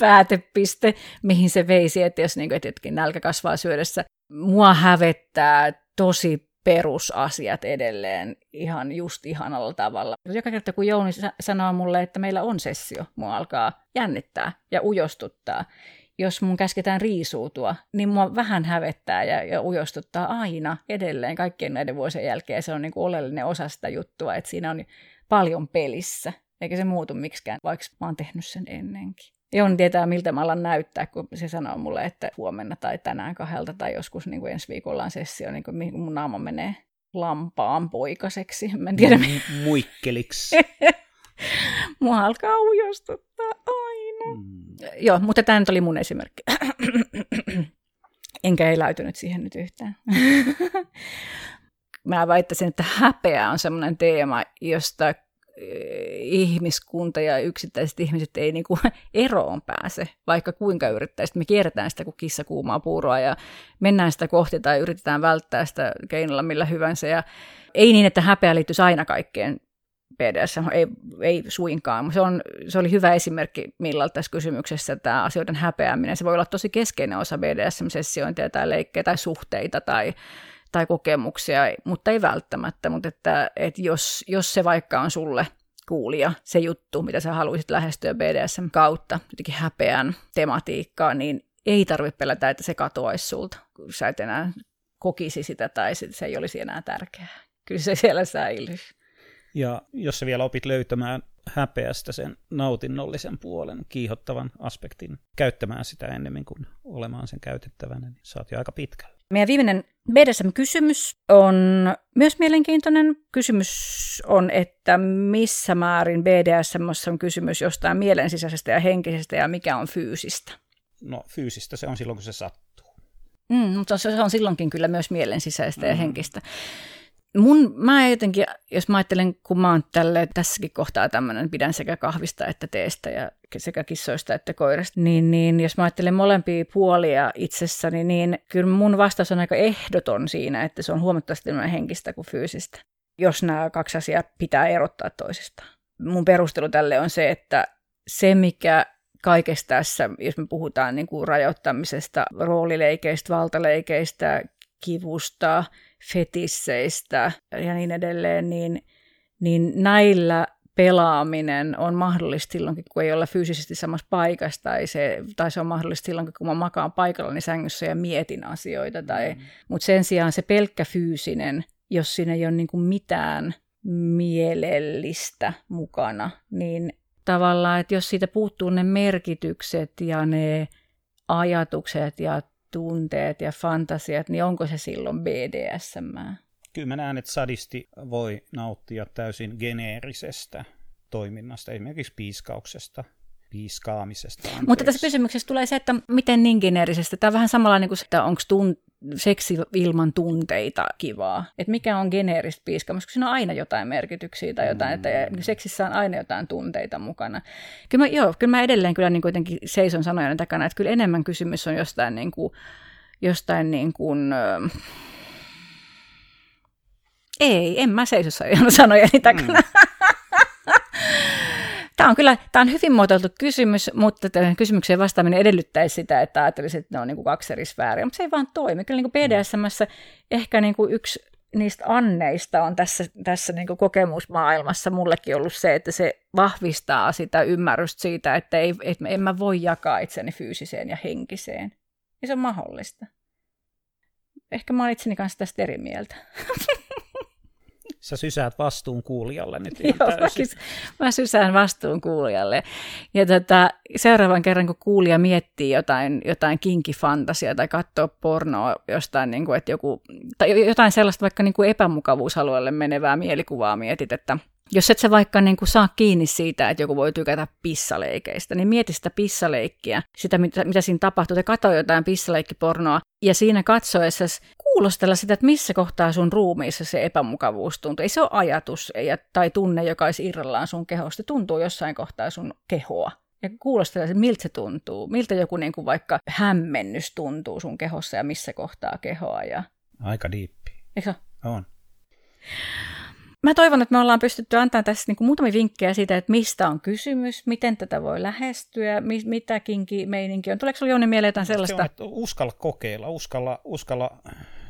päätepiste, mihin se veisi, että jos niinku, et nälkä kasvaa syödessä. Mua hävettää tosi perusasiat edelleen ihan just ihanalla tavalla. Joka kerta kun Jouni sanoo mulle, että meillä on sessio, mua alkaa jännittää ja ujostuttaa. Jos mun käsketään riisuutua, niin mua vähän hävettää ja, ja ujostuttaa aina edelleen kaikkien näiden vuosien jälkeen. Se on niin kuin oleellinen osa sitä juttua, että siinä on paljon pelissä, eikä se muutu miksikään, vaikka mä oon tehnyt sen ennenkin. Jouni tietää, miltä mä alan näyttää, kun se sanoo mulle, että huomenna tai tänään kahdelta tai joskus niin kuin ensi viikolla on sessio, niin kuin mun naama menee lampaan poikaseksi. Mä en tiedä, M- muikkeliksi. Mua alkaa ujostuttaa aina. Mm. Joo, mutta tämä nyt oli mun esimerkki. Enkä eläytynyt siihen nyt yhtään. Mä väittäisin, että häpeä on semmoinen teema, josta ihmiskunta ja yksittäiset ihmiset ei niinku eroon pääse, vaikka kuinka yrittäisiin. Me kierretään sitä kuin kissa kuumaa puuroa ja mennään sitä kohti tai yritetään välttää sitä keinolla millä hyvänsä. Ja ei niin, että häpeä liittyisi aina kaikkeen B D S M, ei, ei suinkaan. Se, on, se oli hyvä esimerkki Millalta tässä kysymyksessä, tämä asioiden häpeäminen. Se voi olla tosi keskeinen osa B D S M-sessiointia tai leikkejä tai suhteita tai tai kokemuksia, mutta ei välttämättä, mutta että, että jos, jos se vaikka on sulle kuulija, se juttu, mitä sä haluaisit lähestyä B D S M kautta, jotenkin häpeän tematiikkaa, niin ei tarvitse pelätä, että se katoaisi sulta, kun sä et enää kokisi sitä tai se ei olisi enää tärkeää. Kyllä se siellä säilyy. Ja jos sä vielä opit löytämään häpeästä sen nautinnollisen puolen, kiihottavan aspektin, käyttämään sitä ennemmin kuin olemaan sen käytettävänä, niin sä oot jo aika pitkällä. Meidän viimeinen B D S M-kysymys on myös mielenkiintoinen. Kysymys on, että missä määrin B D S M on kysymys jostain mielensisäisestä ja henkisestä ja mikä on fyysistä? No fyysistä se on silloin, kun se sattuu. Mm, mutta se on silloinkin kyllä myös mielensisäistä mm. ja henkistä. Mun, mä jotenkin, jos mä ajattelen, kun mä oon tälle, tässäkin kohtaa tämmöinen, pidän sekä kahvista että teestä ja sekä kissoista että koirasta, niin, niin jos mä ajattelen molempia puolia itsessäni, niin kyllä mun vastaus on aika ehdoton siinä, että se on huomattavasti enemmän henkistä kuin fyysistä, jos nämä kaksi asiaa pitää erottaa toisistaan. Mun perustelu tälle on se, että se mikä kaikessa tässä, jos me puhutaan niin kuin rajoittamisesta, roolileikeistä, valtaleikeistä, kivusta, fetisseistä ja niin edelleen, niin, niin näillä pelaaminen on mahdollista silloin, kun ei olla fyysisesti samassa paikassa, tai se, tai se on mahdollista silloin, kun mä makaan paikallani sängyssä ja mietin asioita. Tai, mm. Mutta sen sijaan se pelkkä fyysinen, jos siinä ei ole niin kuin mitään mielellistä mukana, niin tavallaan, että jos siitä puuttuu ne merkitykset ja ne ajatukset ja tunteet ja fantasiat, niin onko se silloin B D S M? Kyllä mä näen, että sadisti voi nauttia täysin geneerisestä toiminnasta, esimerkiksi piiskauksesta, piiskaamisesta. Anteeksi. Mutta tässä kysymyksessä tulee se, että miten niin geneerisestä? Tämä on vähän samalla niin kuin se, että onko tun- seksi ilman tunteita kivaa. Että mikä on geneeristä piiskaamista, koska siinä on aina jotain merkityksiä tai jotain, että seksissä on aina jotain tunteita mukana. Kyllä mä, joo, kyllä mä edelleen kyllä niin kuitenkin seison sanojen takana, että kyllä enemmän kysymys on jostain niin kuin, jostain niin kuin, ei, en mä seiso sanojeni takana. Mm. Tämä on kyllä, tämä on hyvin muotoiltu kysymys, mutta kysymykseen vastaaminen edellyttäisi sitä, että ajattelisit, että ne on niin kuin kaksi eri sfääriä, mutta se ei vaan toimi. Kyllä niin kuin B D S M:ssä ehkä niin kuin yksi niistä anneista on tässä, tässä niin kuin kokemusmaailmassa mullekin ollut se, että se vahvistaa sitä ymmärrystä siitä, että, ei, että en mä voi jakaa itseni fyysiseen ja henkiseen. Ja se on mahdollista. Ehkä mä olen itseni kanssa tästä eri mieltä. Sä sysäät vastuun kuulijalle nyt ihan Joo, täysin. Mä sysään vastuun kuulijalle. Ja tota, seuraavan kerran, kun kuulija miettii jotain, jotain kinkifantasiaa tai katsoo pornoa jostain, niin kuin, että joku, tai jotain sellaista vaikka niin kuin epämukavuusalueelle menevää mielikuvaa mietit, että jos et sä vaikka niin kuin saa kiinni siitä, että joku voi tykätä pissaleikeistä, niin mieti sitä pissaleikkiä, sitä mitä, mitä siinä tapahtuu, tai katso jotain pissaleikkipornoa, ja siinä katsoessa kuulostella sitä, että missä kohtaa sun ruumiissa se epämukavuus tuntuu. Ei se ole ajatus ei, tai tunne, joka olisi irrallaan sun kehosta. Tuntuu jossain kohtaa sun kehoa. Ja kuulostella, miltä se tuntuu, miltä joku niin kuin vaikka hämmennys tuntuu sun kehossa ja missä kohtaa kehoa. Ja... Aika diippi. Eikö se on? Mä toivon, että me ollaan pystytty antamaan tässä niin kuin muutamia vinkkejä siitä, että mistä on kysymys, miten tätä voi lähestyä, mi- mitä kinkimeininki on. Tuleeko sinulla Jouni mieleen jotain sellaista? Se on, että uskalla kokeilla, uskalla... uskalla...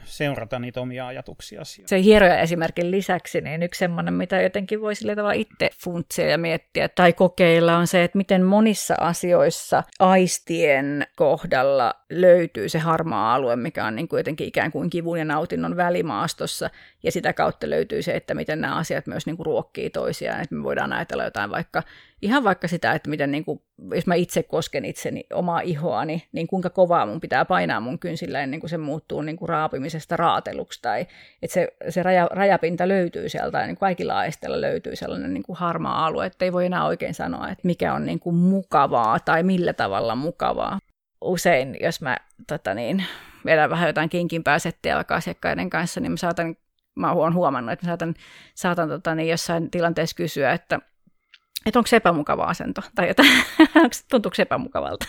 seurata niitä omia ajatuksia. Se hieroja esimerkin lisäksi, niin yksi semmoinen, mitä jotenkin voi sillä tavalla itse funtsia ja miettiä tai kokeilla, on se, että miten monissa asioissa aistien kohdalla löytyy se harmaa alue, mikä on niin kuin jotenkin ikään kuin kivun ja nautinnon välimaastossa, ja sitä kautta löytyy se, että miten nämä asiat myös niin kuin ruokkii toisiaan, että me voidaan ajatella jotain vaikka ihan vaikka sitä, että miten niin kuin, jos mä itse kosken itseni omaa ihoani, niin kuinka kovaa mun pitää painaa mun kynsillä ennen kuin se muuttuu niin kuin raapimisesta raateluksi. Tai että se, se raja, rajapinta löytyy sieltä, tai niin kaikilla aisteilla löytyy sellainen niin kuin harmaa alue, että ei voi enää oikein sanoa, että mikä on niin kuin mukavaa tai millä tavalla mukavaa. Usein, jos mä tota niin, vedän vähän jotain kinkin pääsettiä vaikka asiakkaiden kanssa, niin mä saatan mä oon huomannut, että saatan, saatan tota, niin jossain tilanteessa kysyä, että, että onko se epämukava asento, tai tuntuuko se epämukavalta.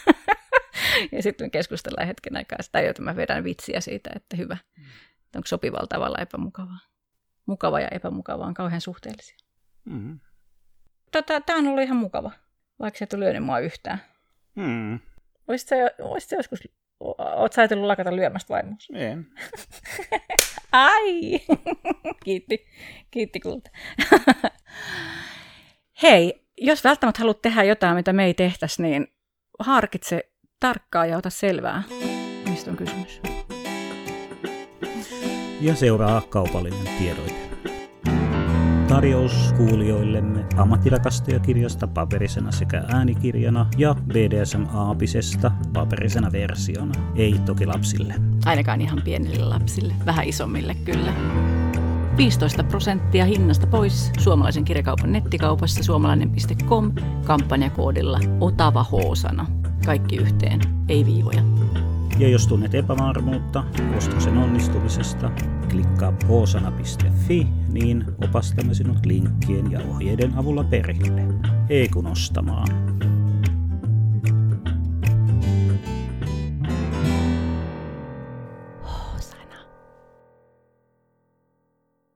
Ja sitten me keskustellaan hetken aikaa sitä, jota mä vedän vitsiä siitä, että hyvä, että onko sopivalla tavalla epämukavaa. Mukava ja epämukava on kauhean suhteellisia. Mm-hmm. Tota, tää on ollut ihan mukava, vaikka se et ole lyönyt mua yhtään. Mm. Olisitko sä joskus, oot sä ajatellut lakata lyömästä vaimossa? En. Ai! Kiitti. Kiitti kulta. Hei, jos välttämättä haluat tehdä jotain, mitä me ei tehtäisi, niin harkitse tarkkaan ja ota selvää, mistä on kysymys. Ja seuraa kaupallinen tiedoite. Tarjous kuulijoillemme ammattirakastajakirjasta paperisena sekä äänikirjana ja B D S M-aapisesta paperisena versiona. Ei toki lapsille. Ainakaan ihan pienille lapsille, vähän isommille kyllä. viisitoista prosenttia hinnasta pois suomalaisen kirjakaupan nettikaupassa suomalainen piste com kampanjakoodilla Otava H-sana. Kaikki yhteen, ei viivoja. Ja jos tunnet epävarmuutta ostoksen onnistumisesta, klikkaa h sana piste f i, niin opastamme sinut linkkien ja ohjeiden avulla perille. Ei kun ostamaan.